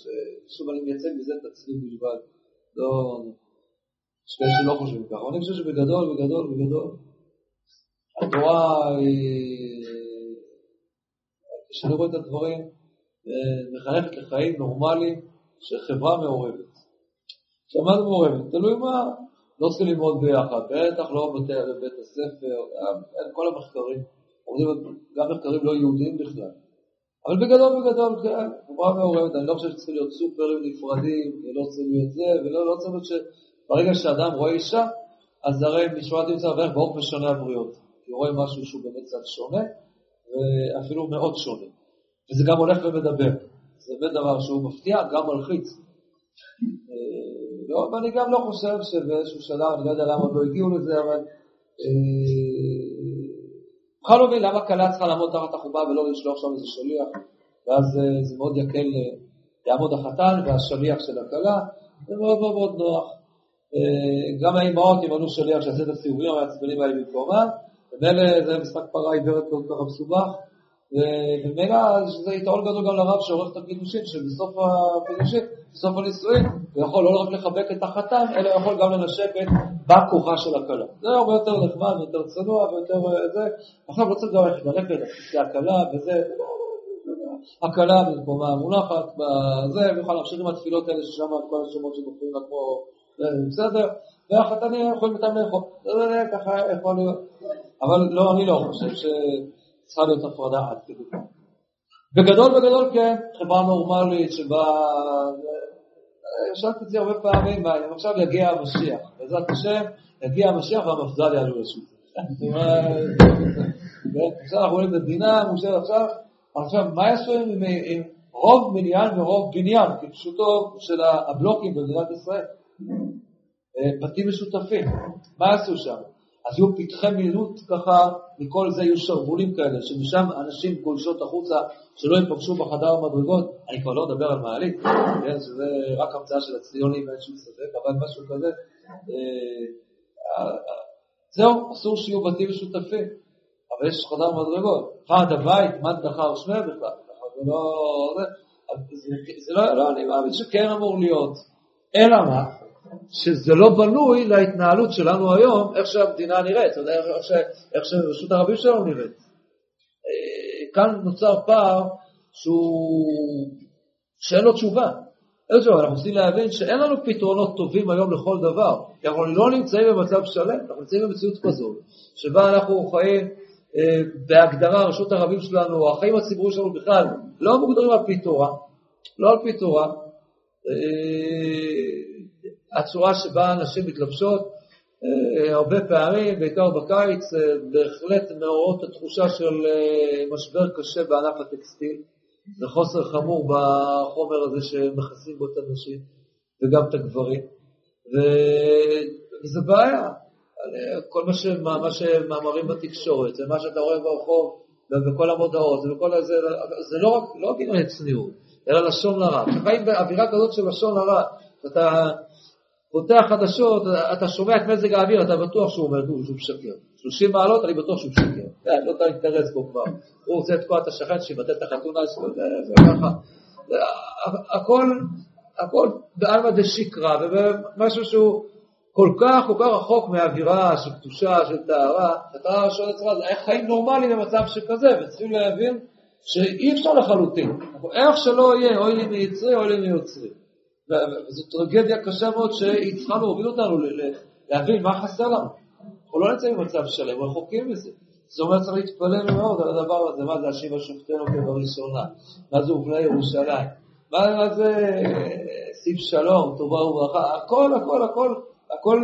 ששוב אני מייצג בזה את עצמי בלבד, לא, יש כאלה שלא חושבים ככה, אני חושב שבגדול, בגדול, בגדול, התורה היא, כשאני רואה את הדברים, מחנכת לחיים נורמליים של חברה מעורבת. שמה זה מעורבת? תלוי מה, לא צריכים ללמוד ביחד, בטח לא בבית הספר, כל המחקרים, גם מחקרים לא יהודים בכלל. אבל בגדול בגדול, כן, חברה מעורבת, אני לא חושב שצריכים להיות סופרים נפרדים, לא צריכים להיות זה, ולא צריך להיות שברגע שאדם רואה אישה, אז הרי משמעת ימצא עבר באופן שונה הבריאות. הוא רואה משהו שהוא באמת קצת שונה, ואפילו מאוד שונה. וזה גם הולך ומדבר. זה באמת דבר שהוא מפתיע, גם מלחיץ. ואני גם לא חושב שבאיזשהו שלב, אני לא יודע למה לא הגיעו לזה, אבל בכלל לא מבין למה קלה צריכה לעמוד תחת החובה ולא לשלוח שם איזה שליח, ואז זה מאוד יקל לעמוד החתן והשליח של הקלה, זה מאוד מאוד מאוד נוח. גם האימהות ימנו שליח שעשה את הסיורים והעצבנים האלה במקומן, ומילא זה משחק פרה עיוורת מאוד ככה מסובך, ומילא זה יתרון גדול גם לרב שעורך את הקידושין, שבסוף הקידושין, בסוף הנישואים, הוא יכול לא רק לחבק את החתן, אלא הוא יכול גם לנשק את בר כוחה של הכלה. זה הרבה יותר נחמד, יותר צנוע, ויותר זה. עכשיו לא צריך גם איך ללכת, כי הכלה וזה, הכלה במקומה מונחת, זה, ויוכל להמשיך עם התפילות האלה ששם כל השמות שמופיעים לה כמו בסדר, והחתנים יכולים איתם לאכול. זה ככה יכול להיות. אבל לא, אני לא חושב שצריכה להיות הפרדה עד כדי כך. בגדול בגדול כן, חברה נורמלית שבה... שאלתי את זה הרבה פעמים, ואני עכשיו יגיע המשיח, בעזרת השם, יגיע המשיח והמפד"ל יעלו לשוק. עכשיו אנחנו עולים למדינה, מושל עכשיו, עכשיו מה יעשו עם רוב מניין ורוב בניין, כפשוטו של הבלוקים במדינת ישראל? בתים משותפים, מה יעשו שם? אז יהיו פתחי מילות ככה, מכל זה יהיו שרבולים כאלה, שמשם אנשים גולשות החוצה, שלא יפגשו בחדר המדרגות, אני כבר לא מדבר על מעלית, שזה רק המצאה של הציונים, אין שום ספק, אבל משהו כזה, זהו, אסור שיהיו בתים משותפים, אבל יש חדר מדרגות, חד הבית, מד דחר שמי בכלל, זה לא, אני מאמין שכן אמור להיות, אלא מה? שזה לא בנוי להתנהלות שלנו היום, איך שהמדינה נראית, איך שרשות הרבים שלנו נראית. כאן נוצר פער שאין לו תשובה. אנחנו רוצים להבין שאין לנו פתרונות טובים היום לכל דבר. אנחנו לא נמצאים במצב שלם, אנחנו נמצאים במציאות כזאת, שבה אנחנו חיים בהגדרה רשות הרבים שלנו, החיים הציבוריים שלנו בכלל, לא מוגדרים על פי תורה, לא על פי תורה, הצורה שבה אנשים מתלבשות, הרבה פעמים, בעיקר בקיץ, בהחלט מעוררות התחושה של משבר קשה בענף הטקסטיל, וחוסר חמור בחומר הזה שמכסים בו את הנשים, וגם את הגברים, וזה בעיה, כל מה, ש... מה שמאמרים בתקשורת, זה מה שאתה רואה ברחוב, וכל המודעות, וכל הזה, זה לא רק, לא רק עניין צניעות, אלא לשון הרע, שחיים באווירה כזאת של לשון הרע, אתה פותח חדשות, אתה שומע את מזג האוויר, אתה בטוח שהוא אומר, הוא משקר. שלושים מעלות, אני בטוח שהוא משקר. לא אתה אינטרס בו כבר. הוא רוצה את כל את השכן שיבטל את החתונה, זה ככה. הכל בעלמא דשיקרא, ומשהו שהוא כל כך, כל כך רחוק מהאווירה, של קדושה, של טהרה. אתה שואל את זה, איך חיים נורמליים במצב שכזה, וצריכים להבין שאי אפשר לחלוטין. איך שלא יהיה, אוי לי מיצרי, אוי לי מיוצרי. וזו טרגדיה קשה מאוד שהיא צריכה להוביל אותנו להבין מה חסר לנו. אנחנו לא נמצאים במצב שלם, אנחנו חוקים בזה. זאת אומרת, צריך להתפלל מאוד על הדבר הזה, מה זה השיבה שופטנו כבראשונה, מה זה ובני ירושלים, מה זה סיב שלום, טובה וברכה, הכל, הכל, הכל, הכל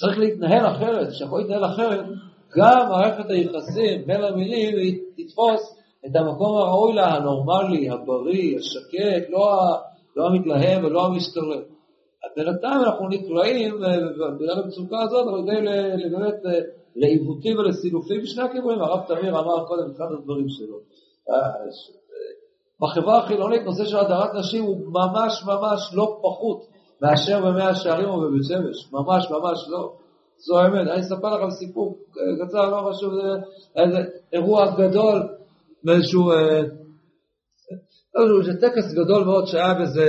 צריך להתנהל אחרת, כשאנחנו נתנהל אחרת, גם מערכת היחסים בין המילים היא תתפוס את המקום הראוי לה, הנורמלי, הבריא, השקט, לא, לא המתלהם ולא המשתולל. בינתיים אנחנו נקראים בגלל המצוקה הזאת, אבל כדי באמת לעיוותים ולסילופים בשני הכיוונים. הרב תמיר אמר קודם אחד הדברים שלו. בחברה החילונית נושא של הדרת נשים הוא ממש ממש לא פחות מאשר במאה שערים או בבית שמש. ממש ממש לא. זו האמת. אני אספר לכם סיפור קצר, לא חשוב, זה אירוע גדול, מאיזשהו טקס גדול מאוד שהיה בזה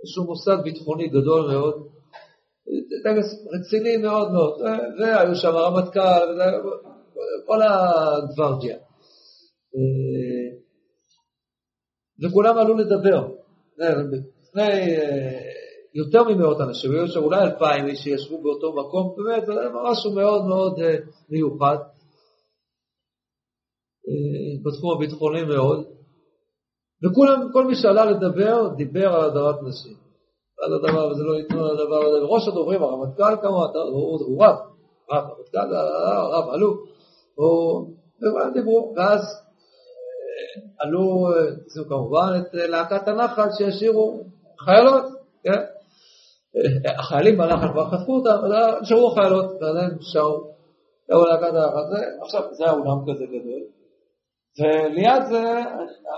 איזשהו מוסד ביטחוני גדול מאוד, טקס רציני מאוד מאוד, והיו שם הרמטכ"ל וכל הגוורדיה, וכולם עלו לדבר לפני יותר ממאות אנשים, היו שם אולי אלפיים איש שישבו באותו מקום, באמת זה משהו מאוד מאוד מיוחד בתחום הביטחוני מאוד, וכולם, כל מי שעלה לדבר, דיבר על הדרת נשים. על הדבר, וזה לא ניתנו על הדבר, על ראש הדוברים, הרמטכ"ל כמו, הוא רב, רב, הרמטכ"ל, הרב, עלו, וכולם דיברו, ואז עלו, עשו כמובן את להקת הנחל שישירו חיילות, כן? החיילים בנחל כבר חטפו אותם, שירו חיילות, ואז הם שרו, לא להקת הנחל, עכשיו זה היה אולם כזה גדול, וליד זה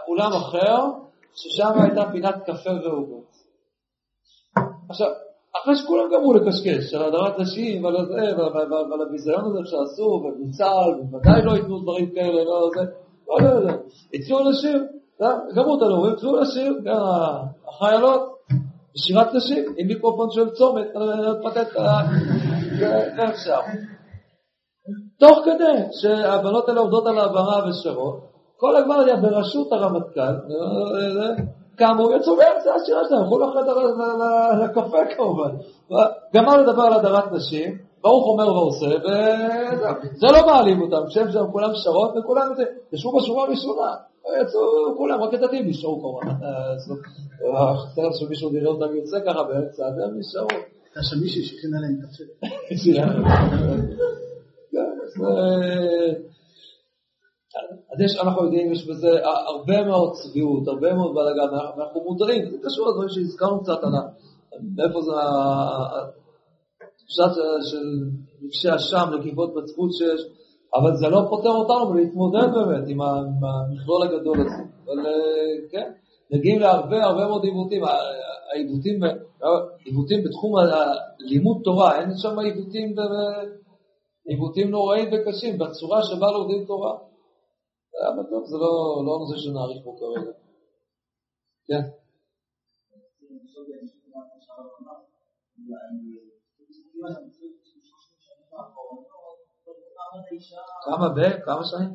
אולם אחר ששם הייתה פינת קפה ועוגות. עכשיו, אחרי שכולם גמרו לקשקש על הדרת נשים ועל זה ועל הביזיון הזה שעשו ובוצל ובוודאי לא ייתנו דברים כאלה, לא זה, לא יודע, לא. הציעו נשים, גמרו את הנאומים, הציעו נשים, החיילות, שירת נשים עם מיקרופון של צומת, פתט, זה אפשר. תוך כדי שהבנות האלה עובדות על העברה ושרות, כל הגוורדיה ברשות הרמטכ"ל, כאמור יצאו באמצע השירה שלהם, הלכו לקפה כמובן. גמר לדבר על הדרת נשים, ברוך אומר ועושה, וזה לא מעלים אותם, שם שם כולם שרות וכולם ישבו בשורה ראשונה, יצאו כולם, רק את עדים נשארו כמובן. חסר שמישהו נראה אותם יוצא ככה באמצע, והם נשארו. אתה שמישהו שכינה להם קפה. אז אנחנו יודעים יש בזה הרבה מאוד צביעות, הרבה מאוד בלגן, אנחנו מודרים, זה קשור לדברים שהזכרנו קצת מאיפה זה התחושה של נפשי השם, נקיבות בצפות שיש, אבל זה לא פותר אותנו להתמודד באמת עם המכלול הגדול הזה, אבל כן, נגיעים להרבה הרבה מאוד עיוותים, עיוותים בתחום לימוד תורה, אין שם עיוותים עיוותים נוראים וקשים, בצורה שבה לומדים תורה. אבל טוב, זה לא נושא שנעריך פה כרגע. כן. כמה ב? כמה שנים?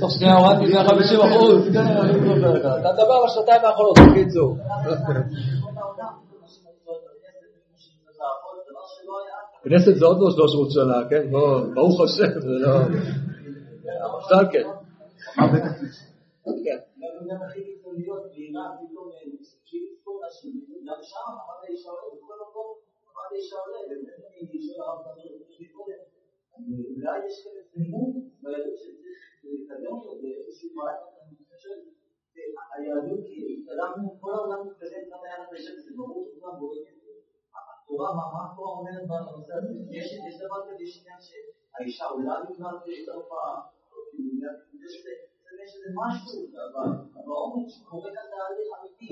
תוך שנייה הורדתי מאה וחמישים אחוז. אתה דבר על השנתיים האחרונות, תגיד זו. כנסת זה עוד לא שלוש מאות שנה, כן? ברוך השם, זה לא... אבל כן. מה בית הכנסת? כן. גם הכי קיצוניות, ואירה פתאום שכאילו כל השם, גם שם, אבל זה אישה עולה, בכל מקום, אבל זה אישה עולה, ובאמת אני אישה עולה, אולי יש כאלה סימון, ביהדות שצריך להתקדם לו, ואיזושהי בעיה, אני חושב, היהדות, התקדמנו, כל העולם מתקדם, גם היה נפשת, זה ברור שכולם בורים, תורה, מה התורה אומרת בנושא הזה? יש דבר כדי שנייה שהאישה עולה נגמר ושתרפה, יש איזה משהו, אבל העומד שקורה כאן תהליך אמיתי,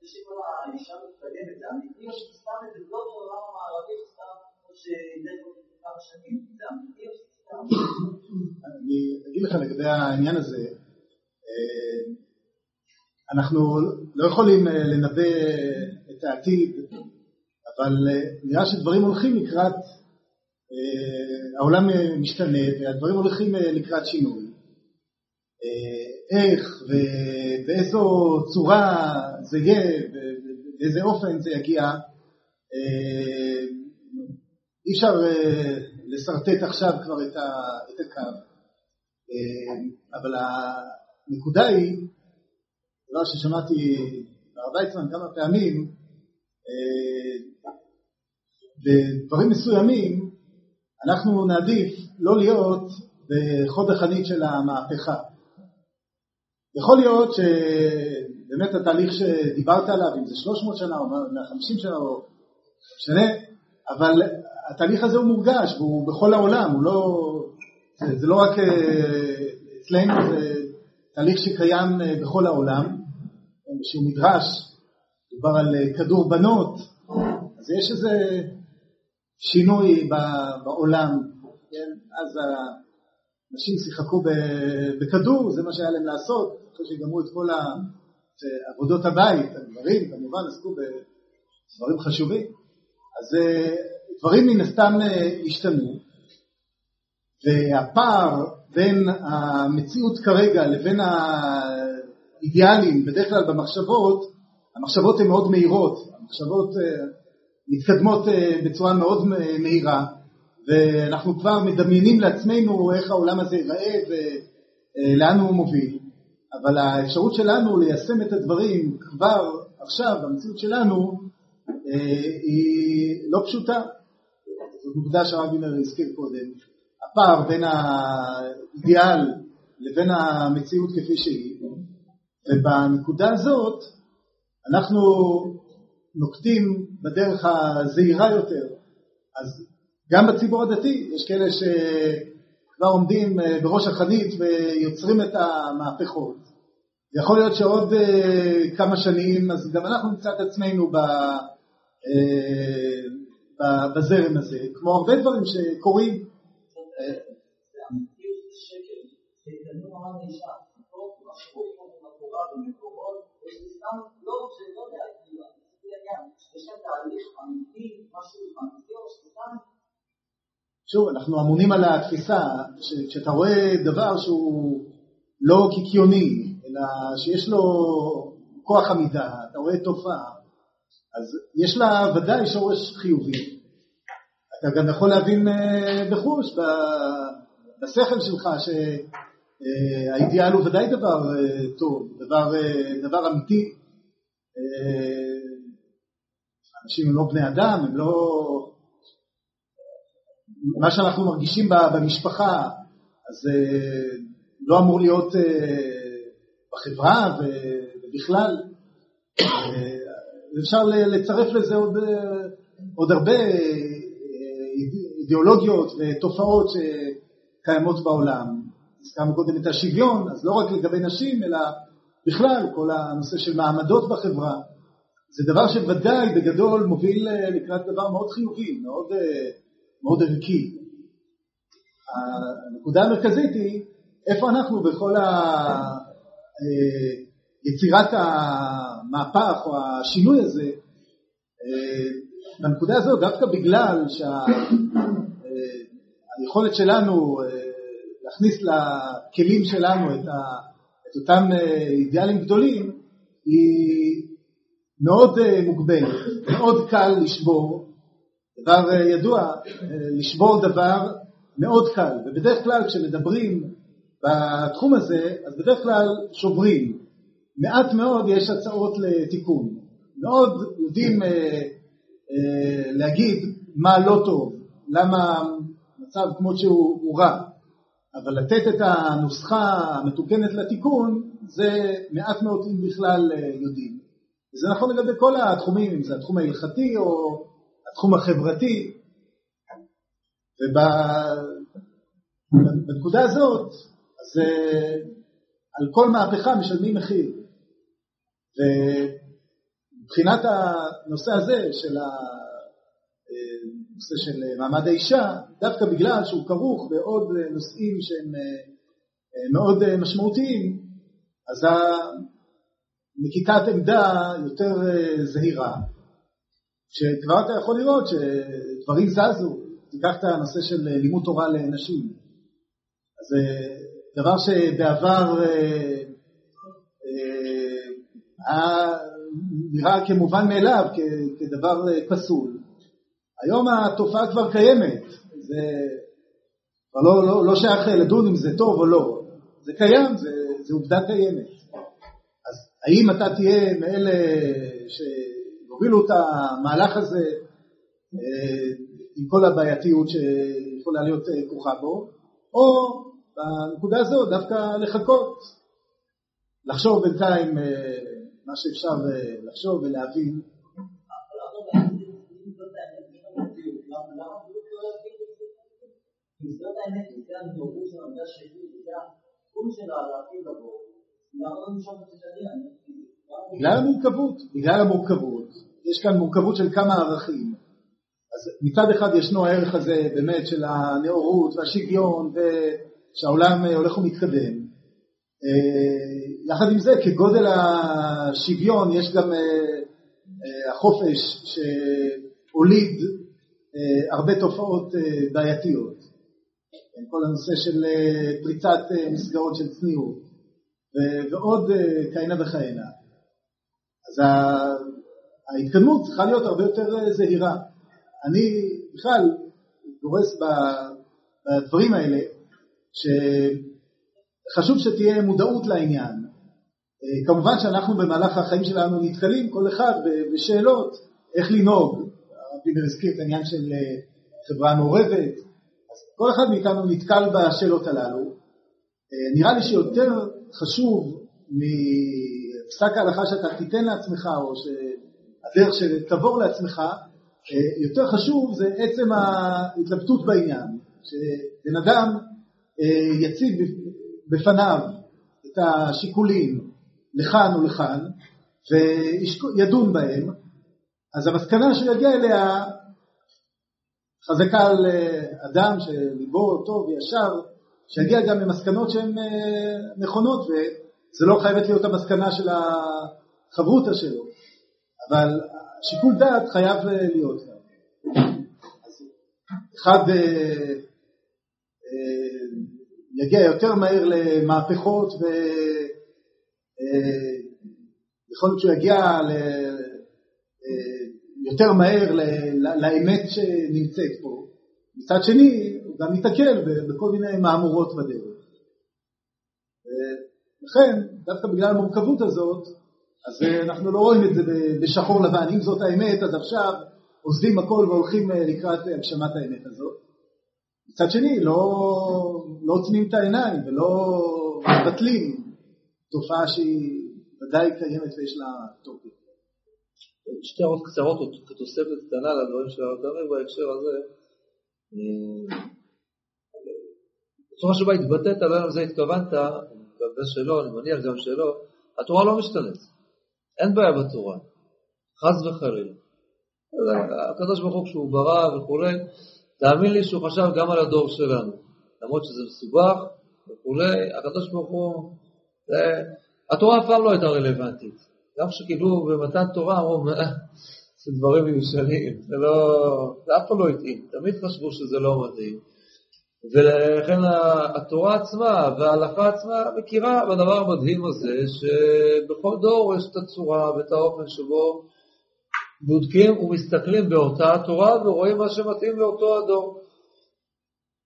זה שכל האישה מתקדמת, זה אמיתי, או שסתם את זה לא תורה המערבית, סתם שדעת כמה שנים, זה אמיתי, או שסתם? אני אגיד לך לגבי העניין הזה, אנחנו לא יכולים לנבא את העתיד, אבל נראה שדברים הולכים לקראת, העולם משתנה והדברים הולכים לקראת שינוי. איך ובאיזו צורה זה יהיה, באיזה אופן זה יגיע, אי אפשר לסרטט עכשיו כבר את הקו. אבל הנקודה היא, דבר ששמעתי הרבה פעמים, כמה פעמים, בדברים מסוימים אנחנו נעדיף לא להיות בחוד החנית של המהפכה. יכול להיות שבאמת התהליך שדיברת עליו, אם זה שלוש מאות שנה או מאה וחמישים שנה או שנה, אבל התהליך הזה הוא מורגש והוא בכל העולם, הוא לא, זה, זה לא רק אצלנו, זה תהליך שקיים בכל העולם, שהוא נדרש, מדובר על כדור בנות, אז יש איזה שינוי בעולם, כן? אז אנשים שיחקו בכדור, זה מה שהיה להם לעשות, אחרי שגמרו את כל עבודות הבית, הדברים, כמובן עסקו בדברים חשובים, אז דברים מן הסתם השתנו, והפער בין המציאות כרגע לבין האידיאלים, בדרך כלל במחשבות, המחשבות הן מאוד מהירות, המחשבות מתקדמות בצורה מאוד מהירה, ואנחנו כבר מדמיינים לעצמנו איך העולם הזה ייראה ולאן הוא מוביל. אבל האפשרות שלנו ליישם את הדברים כבר עכשיו, במציאות שלנו, היא לא פשוטה. זאת נקודה שהרב תמיר הזכיר קודם. הפער בין האידיאל לבין המציאות כפי שהיא. ובנקודה הזאת אנחנו נוקטים בדרך הזהירה יותר. אז גם בציבור הדתי יש כאלה שכבר עומדים בראש החנית ויוצרים את המהפכות. יכול להיות שעוד כמה שנים, אז גם אנחנו נמצא את עצמנו בזרם הזה, כמו הרבה דברים שקורים. שוב, אנחנו אמונים על התפיסה, כשאתה רואה דבר שהוא לא קיקיוני, אלא שיש לו כוח עמידה, אתה רואה תופעה, אז יש לה ודאי שורש חיובי. אתה גם יכול להבין בחוש, בשכל שלך, שהאידיאל הוא ודאי דבר טוב, דבר, דבר אמיתי. אנשים הם לא בני אדם, הם לא... מה שאנחנו מרגישים במשפחה, אז לא אמור להיות בחברה ובכלל. אפשר לצרף לזה עוד, עוד הרבה אידיאולוגיות ותופעות שקיימות בעולם. הזכרנו קודם את השוויון, אז לא רק לגבי נשים, אלא בכלל כל הנושא של מעמדות בחברה. זה דבר שוודאי בגדול מוביל לקראת דבר מאוד חיובי, מאוד... מאוד ערכי. הנקודה המרכזית היא, איפה אנחנו בכל יצירת המהפך או השינוי הזה, בנקודה הזאת, דווקא בגלל שהיכולת שלנו להכניס לכלים שלנו את אותם אידיאלים גדולים, היא מאוד מוגבלת, מאוד קל לשבור, דבר ידוע, לשבור דבר מאוד קל, ובדרך כלל כשמדברים בתחום הזה, אז בדרך כלל שוברים. מעט מאוד יש הצעות לתיקון. מאוד יודעים אה, אה, להגיד מה לא טוב, למה מצב כמו שהוא רע. אבל לתת את הנוסחה המתוקנת לתיקון, זה מעט מאוד אם בכלל יודעים. וזה נכון לגבי כל התחומים, אם זה התחום ההלכתי או... התחום החברתי, ובנקודה הזאת, אז על כל מהפכה משלמים מחיר, ובבחינת הנושא הזה, של הנושא של מעמד האישה, דווקא בגלל שהוא כרוך בעוד נושאים שהם מאוד משמעותיים, אז נקיטת עמדה יותר זהירה, שכבר אתה יכול לראות שדברים זזו, תיקח את הנושא של לימוד תורה לנשים. אז זה דבר שבעבר נראה כמובן מאליו, כדבר פסול. היום התופעה כבר קיימת, זה לא שייך לדון אם זה טוב או לא, זה קיים, זה עובדה קיימת. אז האם אתה תהיה מאלה ש... הובילו את המהלך הזה עם כל הבעייתיות שיכולה להיות כרוכה בו, או בנקודה הזו דווקא לחכות, לחשוב בינתיים מה שאפשר לחשוב ולהבין. זאת האמת נקרן דורות של המדע שלי, זה החול שלה להפעיל לבוא, למה לא נשאר בתשעני? בגלל המורכבות, בגלל המורכבות, יש כאן מורכבות של כמה ערכים. אז מצד אחד ישנו הערך הזה באמת של הנאורות והשוויון, שהעולם הולך ומתקדם. יחד עם זה, כגודל השוויון יש גם החופש שהוליד הרבה תופעות בעייתיות. כל הנושא של פריצת מסגרות של צניעות, ועוד כהנה וכהנה. אז ההתקדמות צריכה להיות הרבה יותר זהירה. אני בכלל גורס בדברים האלה, שחשוב שתהיה מודעות לעניין. כמובן שאנחנו במהלך החיים שלנו נתקלים, כל אחד בשאלות, איך לנהוג. הרב תמיר הזכיר את העניין של חברה מעורבת, כל אחד מאיתנו נתקל בשאלות הללו. נראה לי שיותר חשוב מפסק ההלכה שאתה תיתן לעצמך, או שהדרך שתבור לעצמך, יותר חשוב זה עצם ההתלבטות בעניין, שבן אדם יציב בפניו את השיקולים לכאן ולכאן, וידון בהם, אז המסקנה שהוא יגיע אליה, חזקה על אדם שליבו טוב וישר, שיגיע גם למסקנות שהן נכונות, וזה לא חייבת להיות המסקנה של החברותה שלו, אבל שיקול דעת חייב להיות. אז אחד יגיע יותר מהר למהפכות, ויכול להיות שהוא יגיע ל... יותר מהר לאמת שנמצאת פה. מצד שני, הוא גם מתעכל בכל מיני מאמורות בדרך. ולכן, דווקא בגלל המורכבות הזאת, אז אנחנו לא רואים את זה בשחור לבן. אם זאת האמת, אז עכשיו עוזבים הכל והולכים לקראת הגשמת האמת הזאת. מצד שני, לא עוצמים את העיניים ולא מבטלים תופעה שהיא ודאי קיימת ויש לה תוקף. שתי הערות קצרות כתוספת קטנה לדברים של הרב תמיר בהקשר הזה. בצורה שבה התבטאת, לא אם זה התכוונת, גם שלא, אני מניח גם שלא, התורה לא משתנית. אין בעיה בתורה. חס וחלילה. הקדוש ברוך הוא כשהוא ברא וכולי, תאמין לי שהוא חשב גם על הדור שלנו. למרות שזה מסובך וכולי, הקדוש ברוך הוא, התורה אף פעם לא הייתה רלוונטית. גם שכאילו במתן תורה אמרו, זה דברים מיושנים, זה לא, זה אף פעם לא התאים, תמיד חשבו שזה לא מתאים. ולכן התורה עצמה וההלכה עצמה מכירה בדבר המדהים הזה, שבכל דור יש את הצורה ואת האופן שבו בודקים ומסתכלים באותה התורה ורואים מה שמתאים לאותו הדור.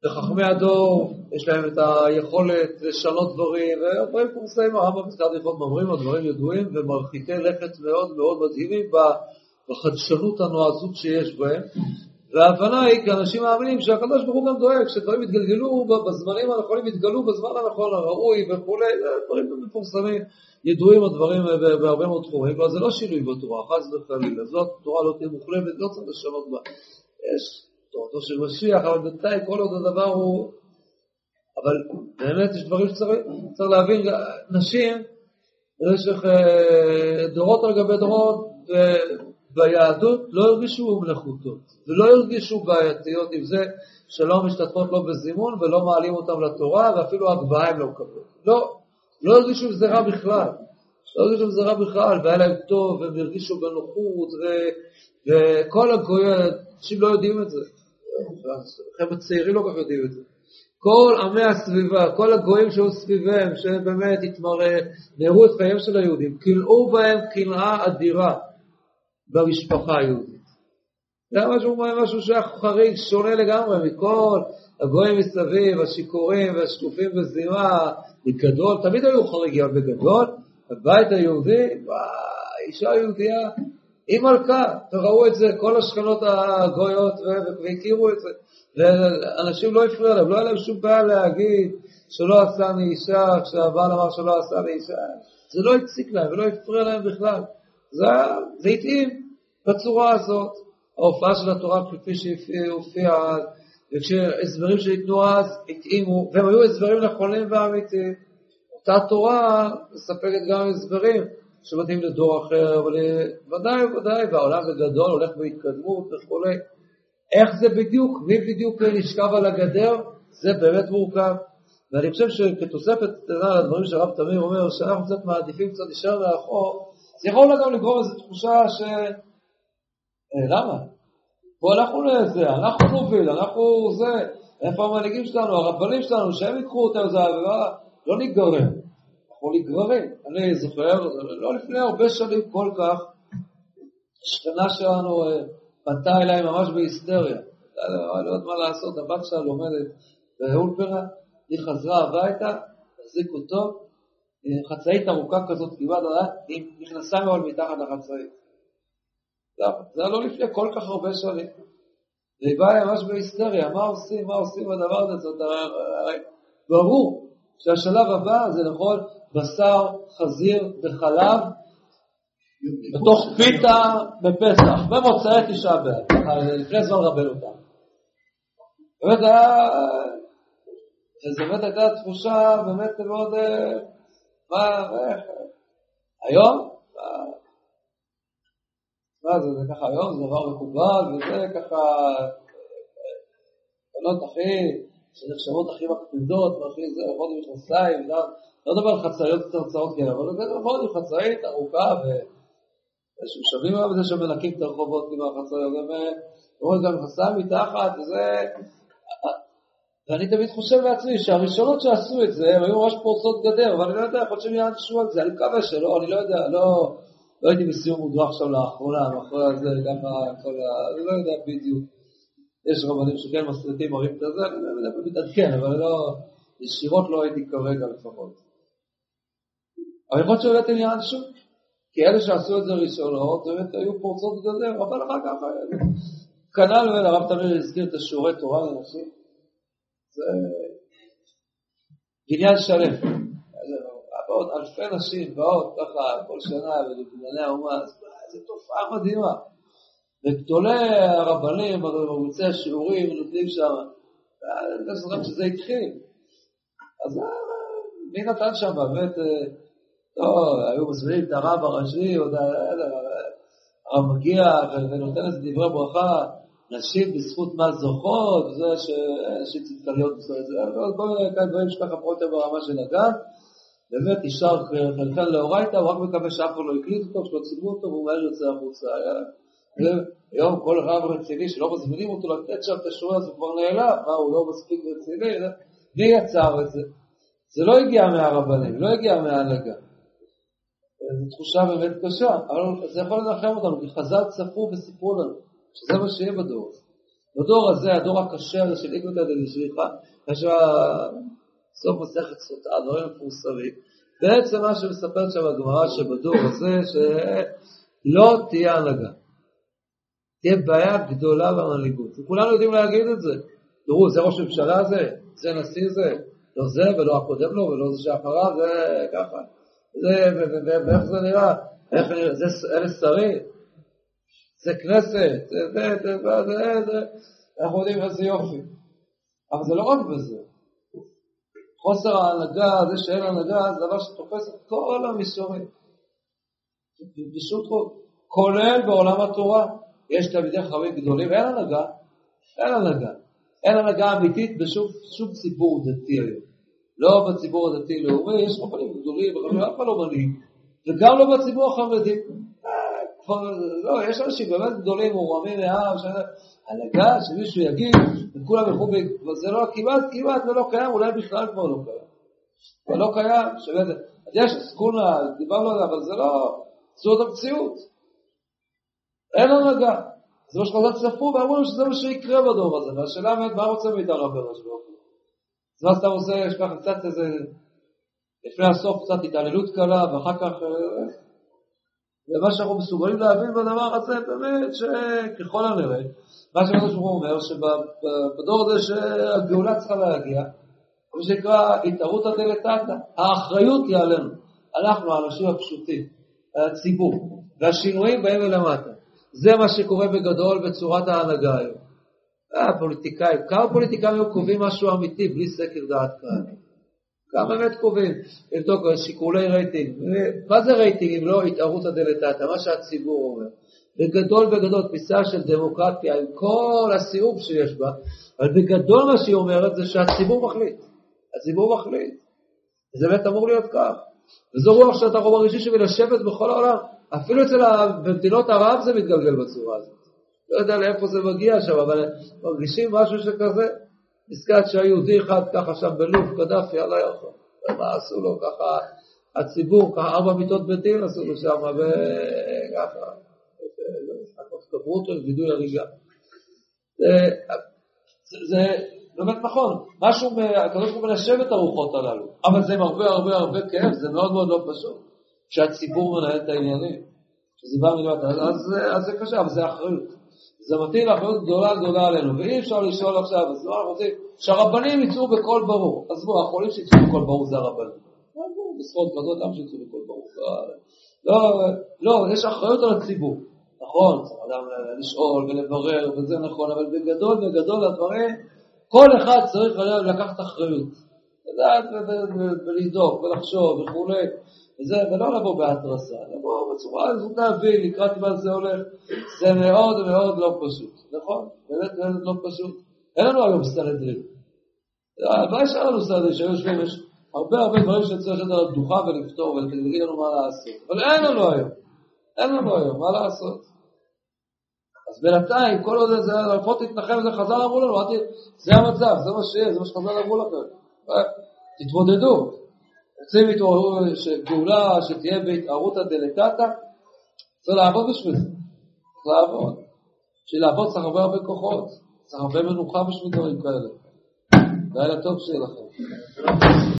לחכמי הדור יש להם את היכולת לשנות דברים, ואומרים פורסאים, הרמב"ם בפסקת הלכות ממרים, הדברים ידועים ומרחיקי לכת מאוד מאוד מדהימים בחדשנות הנועזות שיש בהם. וההבנה היא כי אנשים מאמינים שהקדוש ברוך הוא גם דואג, שדברים יתגלגלו בזמנים הנכונים, יתגלו בזמן הנכון הראוי וכולי, דברים מפורסמים, ידועים הדברים בהרבה מאוד תחומים, אבל זה לא שינוי בתורה, חס וחלילה, זאת תורה לא תהיה מוחלמת, לא צריך לשנות בה. יש אותו של משיח, אבל בינתיים כל עוד הדבר הוא, אבל באמת יש דברים שצריך להבין. נשים במשך דורות על גבי דורות ביהדות לא הרגישו מלאכותות ולא הרגישו בעייתיות עם זה שלא משתתפות לא בזימון ולא מעלים אותם לתורה, ואפילו הגבהה הם לא מקבלים, לא, לא הרגישו זרה בכלל, לא הרגישו זרה בכלל, והיה להם טוב והם הרגישו בנוחות, וכל הגויות אנשים לא יודעים את זה, חבר'ה צעירים לא כך יודעים את זה. כל עמי הסביבה, כל הגויים שהיו סביבם, שבאמת התמראה, נהרו את חיים של היהודים, קילאו בהם קילאה אדירה במשפחה היהודית. זה היה משהו, משהו שהיה חריג, שונה לגמרי מכל הגויים מסביב, השיקורים והשקופים בזימה, בגדול, תמיד היו חריגים בגדול, הבית היהודי, האישה היהודייה, היא מלכה, וראו את זה כל השכנות הגויות והכירו את זה, ואנשים לא הפריע להם, לא היה להם שום בעיה להגיד שלא עשה לי אישה, כשהבעל אמר שלא עשה לי אישה, זה לא הציק להם ולא הפריע להם בכלל, זה, זה התאים בצורה הזאת, ההופעה של התורה כפי שהופיעה, וכשהסברים שניתנו אז התאימו, והם היו הסברים נכונים ואמיתיים, אותה תורה מספקת גם הסברים, שמתאים לדור אחר, אבל ודאי וודאי, והעולם בגדול הולך בהתקדמות וכו'. איך זה בדיוק, מי בדיוק נשכב על הגדר, זה באמת מורכב. ואני חושב שכתוספת קטנה לדברים שהרב תמיר אומר, שאנחנו קצת מעדיפים קצת נשאר לאחור, זה יכול גם לגרום איזו תחושה ש... אה, למה? פה אנחנו לזה, אנחנו נוביל, אנחנו זה, איפה המנהיגים שלנו, הרבנים שלנו, שהם יקחו אותם, זה לא נגרם. או לגברים, אני זוכר, לא לפני הרבה שנים כל כך, שכנה שלנו פנתה אליי ממש בהיסטריה, לא יודעת מה לעשות, הבת שלה לומדת באולפרה, היא חזרה הביתה, תחזיק אותו, חצאית ארוכה כזאת כמעט, היא נכנסה מאוד מתחת לחצאית, זה לא לפני כל כך הרבה שנים, והיא באה ממש בהיסטריה, מה עושים, מה עושים הדבר הזה, ברור שהשלב הבא זה נכון, בשר, חזיר וחלב בתוך פיתה בפסח במוצאי תשעה באב לפני זמן רבנו אותם באמת היה זה באמת הייתה תחושה באמת מאוד מה איך היום מה זה זה ככה היום זה דבר מקובל וזה ככה בנות הכי שנחשבות הכי מקפידות והכי זה עבוד עם חסיים וגם לא דבר חצאיות ותרצאות כאלה, אבל זה נכון עם חצאית ארוכה, ושווים על זה שמנקים את הרחובות עם החצאיות, ואומרים גם חצאה מתחת, וזה... ואני תמיד חושב לעצמי שהראשונות שעשו את זה, הם היו ממש פורצות גדר, אבל אני לא יודע, יכול להיות שמישהו על זה, אני מקווה שלא, אני לא יודע, לא... לא הייתי בסיום מודרח שם לאחרונה, אחרי הזה, גם כל ה... אני לא יודע בדיוק. יש רבנים שכן מסריטים, מראים את זה, אני לא יודע, מתעדכן, אבל לא... ישירות לא הייתי כרגע לפחות. אבל יכול להיות שבאמת עניין שוב, כי אלה שעשו את זה ראשונות, באמת היו פורצות גדולות, אבל אחר כך, כנ"ל הרב תמיר הזכיר את השיעורי תורה לנשים, זה בניין שלם, בעוד אלפי נשים באות ככה כל שנה, ולבנייני האומה, זו תופעה מדהימה, וגדולי הרבנים, מרוצי השיעורים, נותנים שם, אני חושב שזה התחיל, אז מי נתן שם באמת, לא, היו מסבירים את הרב הראשי, הרב מגיע ונותן את דברי ברכה, נשים בזכות מה זוכות, זה שנשים צדקניות, כל כאן דברים שככה פרוטה ברמה של הגן, באמת אישר חלקן לאורייתא, הוא רק מקווה שאף אחד לא הקליט אותו, שלא צימו אותו, והוא מהר יוצא החוצה. היום כל רב רציני שלא מזמינים אותו לתת שם את השורה, אז הוא כבר נעלם, מה, הוא לא מספיק רציני, מי יצר את זה? זה לא הגיע מהרבנים, לא הגיע מההנהגה. זו תחושה באמת קשה, אבל זה יכול לנחם אותנו, כי חז"ל צפו וסיפרו לנו, שזה מה שיהיה בדור הזה. בדור הזה, הדור הקשה הזה של איגודא דשליחא, כאשר סוף מסכת סוטה, הדברים מפורסמים. בעצם מה שמספרת שם הגמרא שבדור הזה, שלא תהיה הנהגה. תהיה בעיה גדולה במנהיגות. וכולנו יודעים להגיד את זה. תראו, זה ראש ממשלה הזה, זה נשיא זה, לא זה ולא הקודם לו ולא זה שאחריו, זה ככה. ואיך זה נראה, אלה שרים, זה כנסת, אנחנו יודעים איזה יופי, אבל זה לא רק בזה, חוסר ההנהגה, זה שאין ההנהגה, זה דבר שתופס את כל המישורים, פשוט כולל בעולם התורה, יש תלמידי חכמים גדולים, אין הנהגה, אין הנהגה, אין הנהגה אמיתית בשום סיפור דתי היום. לא בציבור הדתי לאומי, יש רבנים גדולים, רבנים אף לא מנהיג, וגם לא בציבור החרדי. לא, יש אנשים באמת גדולים, מורמים מהעם, הנהגה שמישהו יגיד, וכולם ילכו, וזה לא, כמעט, כמעט זה לא קיים, אולי בכלל כבר לא קיים. זה לא קיים, שבאמת, יש סכונה, דיברנו עליה, אבל זה לא, זאת המציאות. אין הנהגה. זה מה שחז"ל צפו, ואמרו שזה מה שיקרה בדור הזה, והשאלה באמת, מה רוצה מאיתנו בראש ברוך? אז מה שאתה עושה, יש ככה קצת איזה, לפני הסוף קצת התעללות קלה, ואחר כך ומה שאנחנו מסוגלים להבין בדבר הזה, באמת שככל הנראה, מה שהוא אומר, שבדור הזה שהגאולה צריכה להגיע, כמו שקרא, התערות הדלתתא, האחריות היא עלינו. אנחנו, האנשים הפשוטים, הציבור, והשינויים בהם ולמטה. זה מה שקורה בגדול בצורת ההנהגה היום. הפוליטיקאים, כמה פוליטיקאים קובעים משהו אמיתי בלי סקר דעת קהל? כמה באמת קובעים? לבדוק שיקולי רייטינג. מה זה רייטינג אם לא התערות הדלתתא? מה שהציבור אומר. בגדול בגדול, פיסה של דמוקרטיה עם כל הסיוב שיש בה, אבל בגדול מה שהיא אומרת זה שהציבור מחליט. הציבור מחליט. זה באמת אמור להיות כך. וזו רוח שאתה רוב הראשי שמלשבת בכל העולם. אפילו אצל במדינות ערב זה מתגלגל בצורה הזאת. לא יודע לאיפה זה מגיע שם, אבל מרגישים משהו שכזה. נזכרת שהיהודי אחד ככה שם בלוב, קדאפי, עלי אחר. ומה עשו לו ככה? הציבור, ככה ארבע מיטות בדין עשו לו שם, וככה. כברוטו, וידוי הריגה. זה באמת נכון. משהו, הקדוש ברוך הוא מנשב את הרוחות הללו. אבל זה עם הרבה הרבה הרבה כאב, זה מאוד מאוד לא פשוט. כשהציבור מנהל את העניינים. כשזה בא מלמטה, אז זה קשה, אבל זה אחריות. זה מתאים לאחריות גדולה גדולה עלינו. ואי אפשר לשאול עכשיו, אז מה אנחנו רוצים? שהרבנים יצאו בכל ברור. אז בואו, החולים שיצאו בכל ברור זה הרבנים. בספרות כזאת, אף שיצאו בכל ברור. לא, יש אחריות על הציבור. נכון, צריך אדם לשאול ולברר, וזה נכון, אבל בגדול ובגדול הדברים, כל אחד צריך לקחת אחריות, לדעת ולדאוג ולחשוב וכו', ולא לבוא בהתרסה, לבוא בצורה הזאת להביא, לקראת מה זה הולך, זה מאוד מאוד לא פשוט, נכון, באמת באמת לא פשוט, אין לנו היום סנהדרין, מה יש לנו סנהדרין, שהיום יש הרבה הרבה דברים שצריך לשבת על הבדוחה ולפתור ולהגיד לנו מה לעשות, אבל אין לנו היום, אין לנו היום, מה לעשות? אז בינתיים, כל עוד זה, לפחות תתנחם, זה חז"ל אמרו לנו, זה המצב, זה מה שיהיה, זה מה שחז"ל אמרו לכם. תתמודדו. רוצים להתעוררו, שגאולה שתהיה בהתערות הדלתתא, צריך לעבוד בשביל זה. צריך לעבוד. בשביל לעבוד צריך הרבה הרבה כוחות, צריך הרבה מנוחה בשביל דברים כאלה. לילה טוב שיהיה לכם.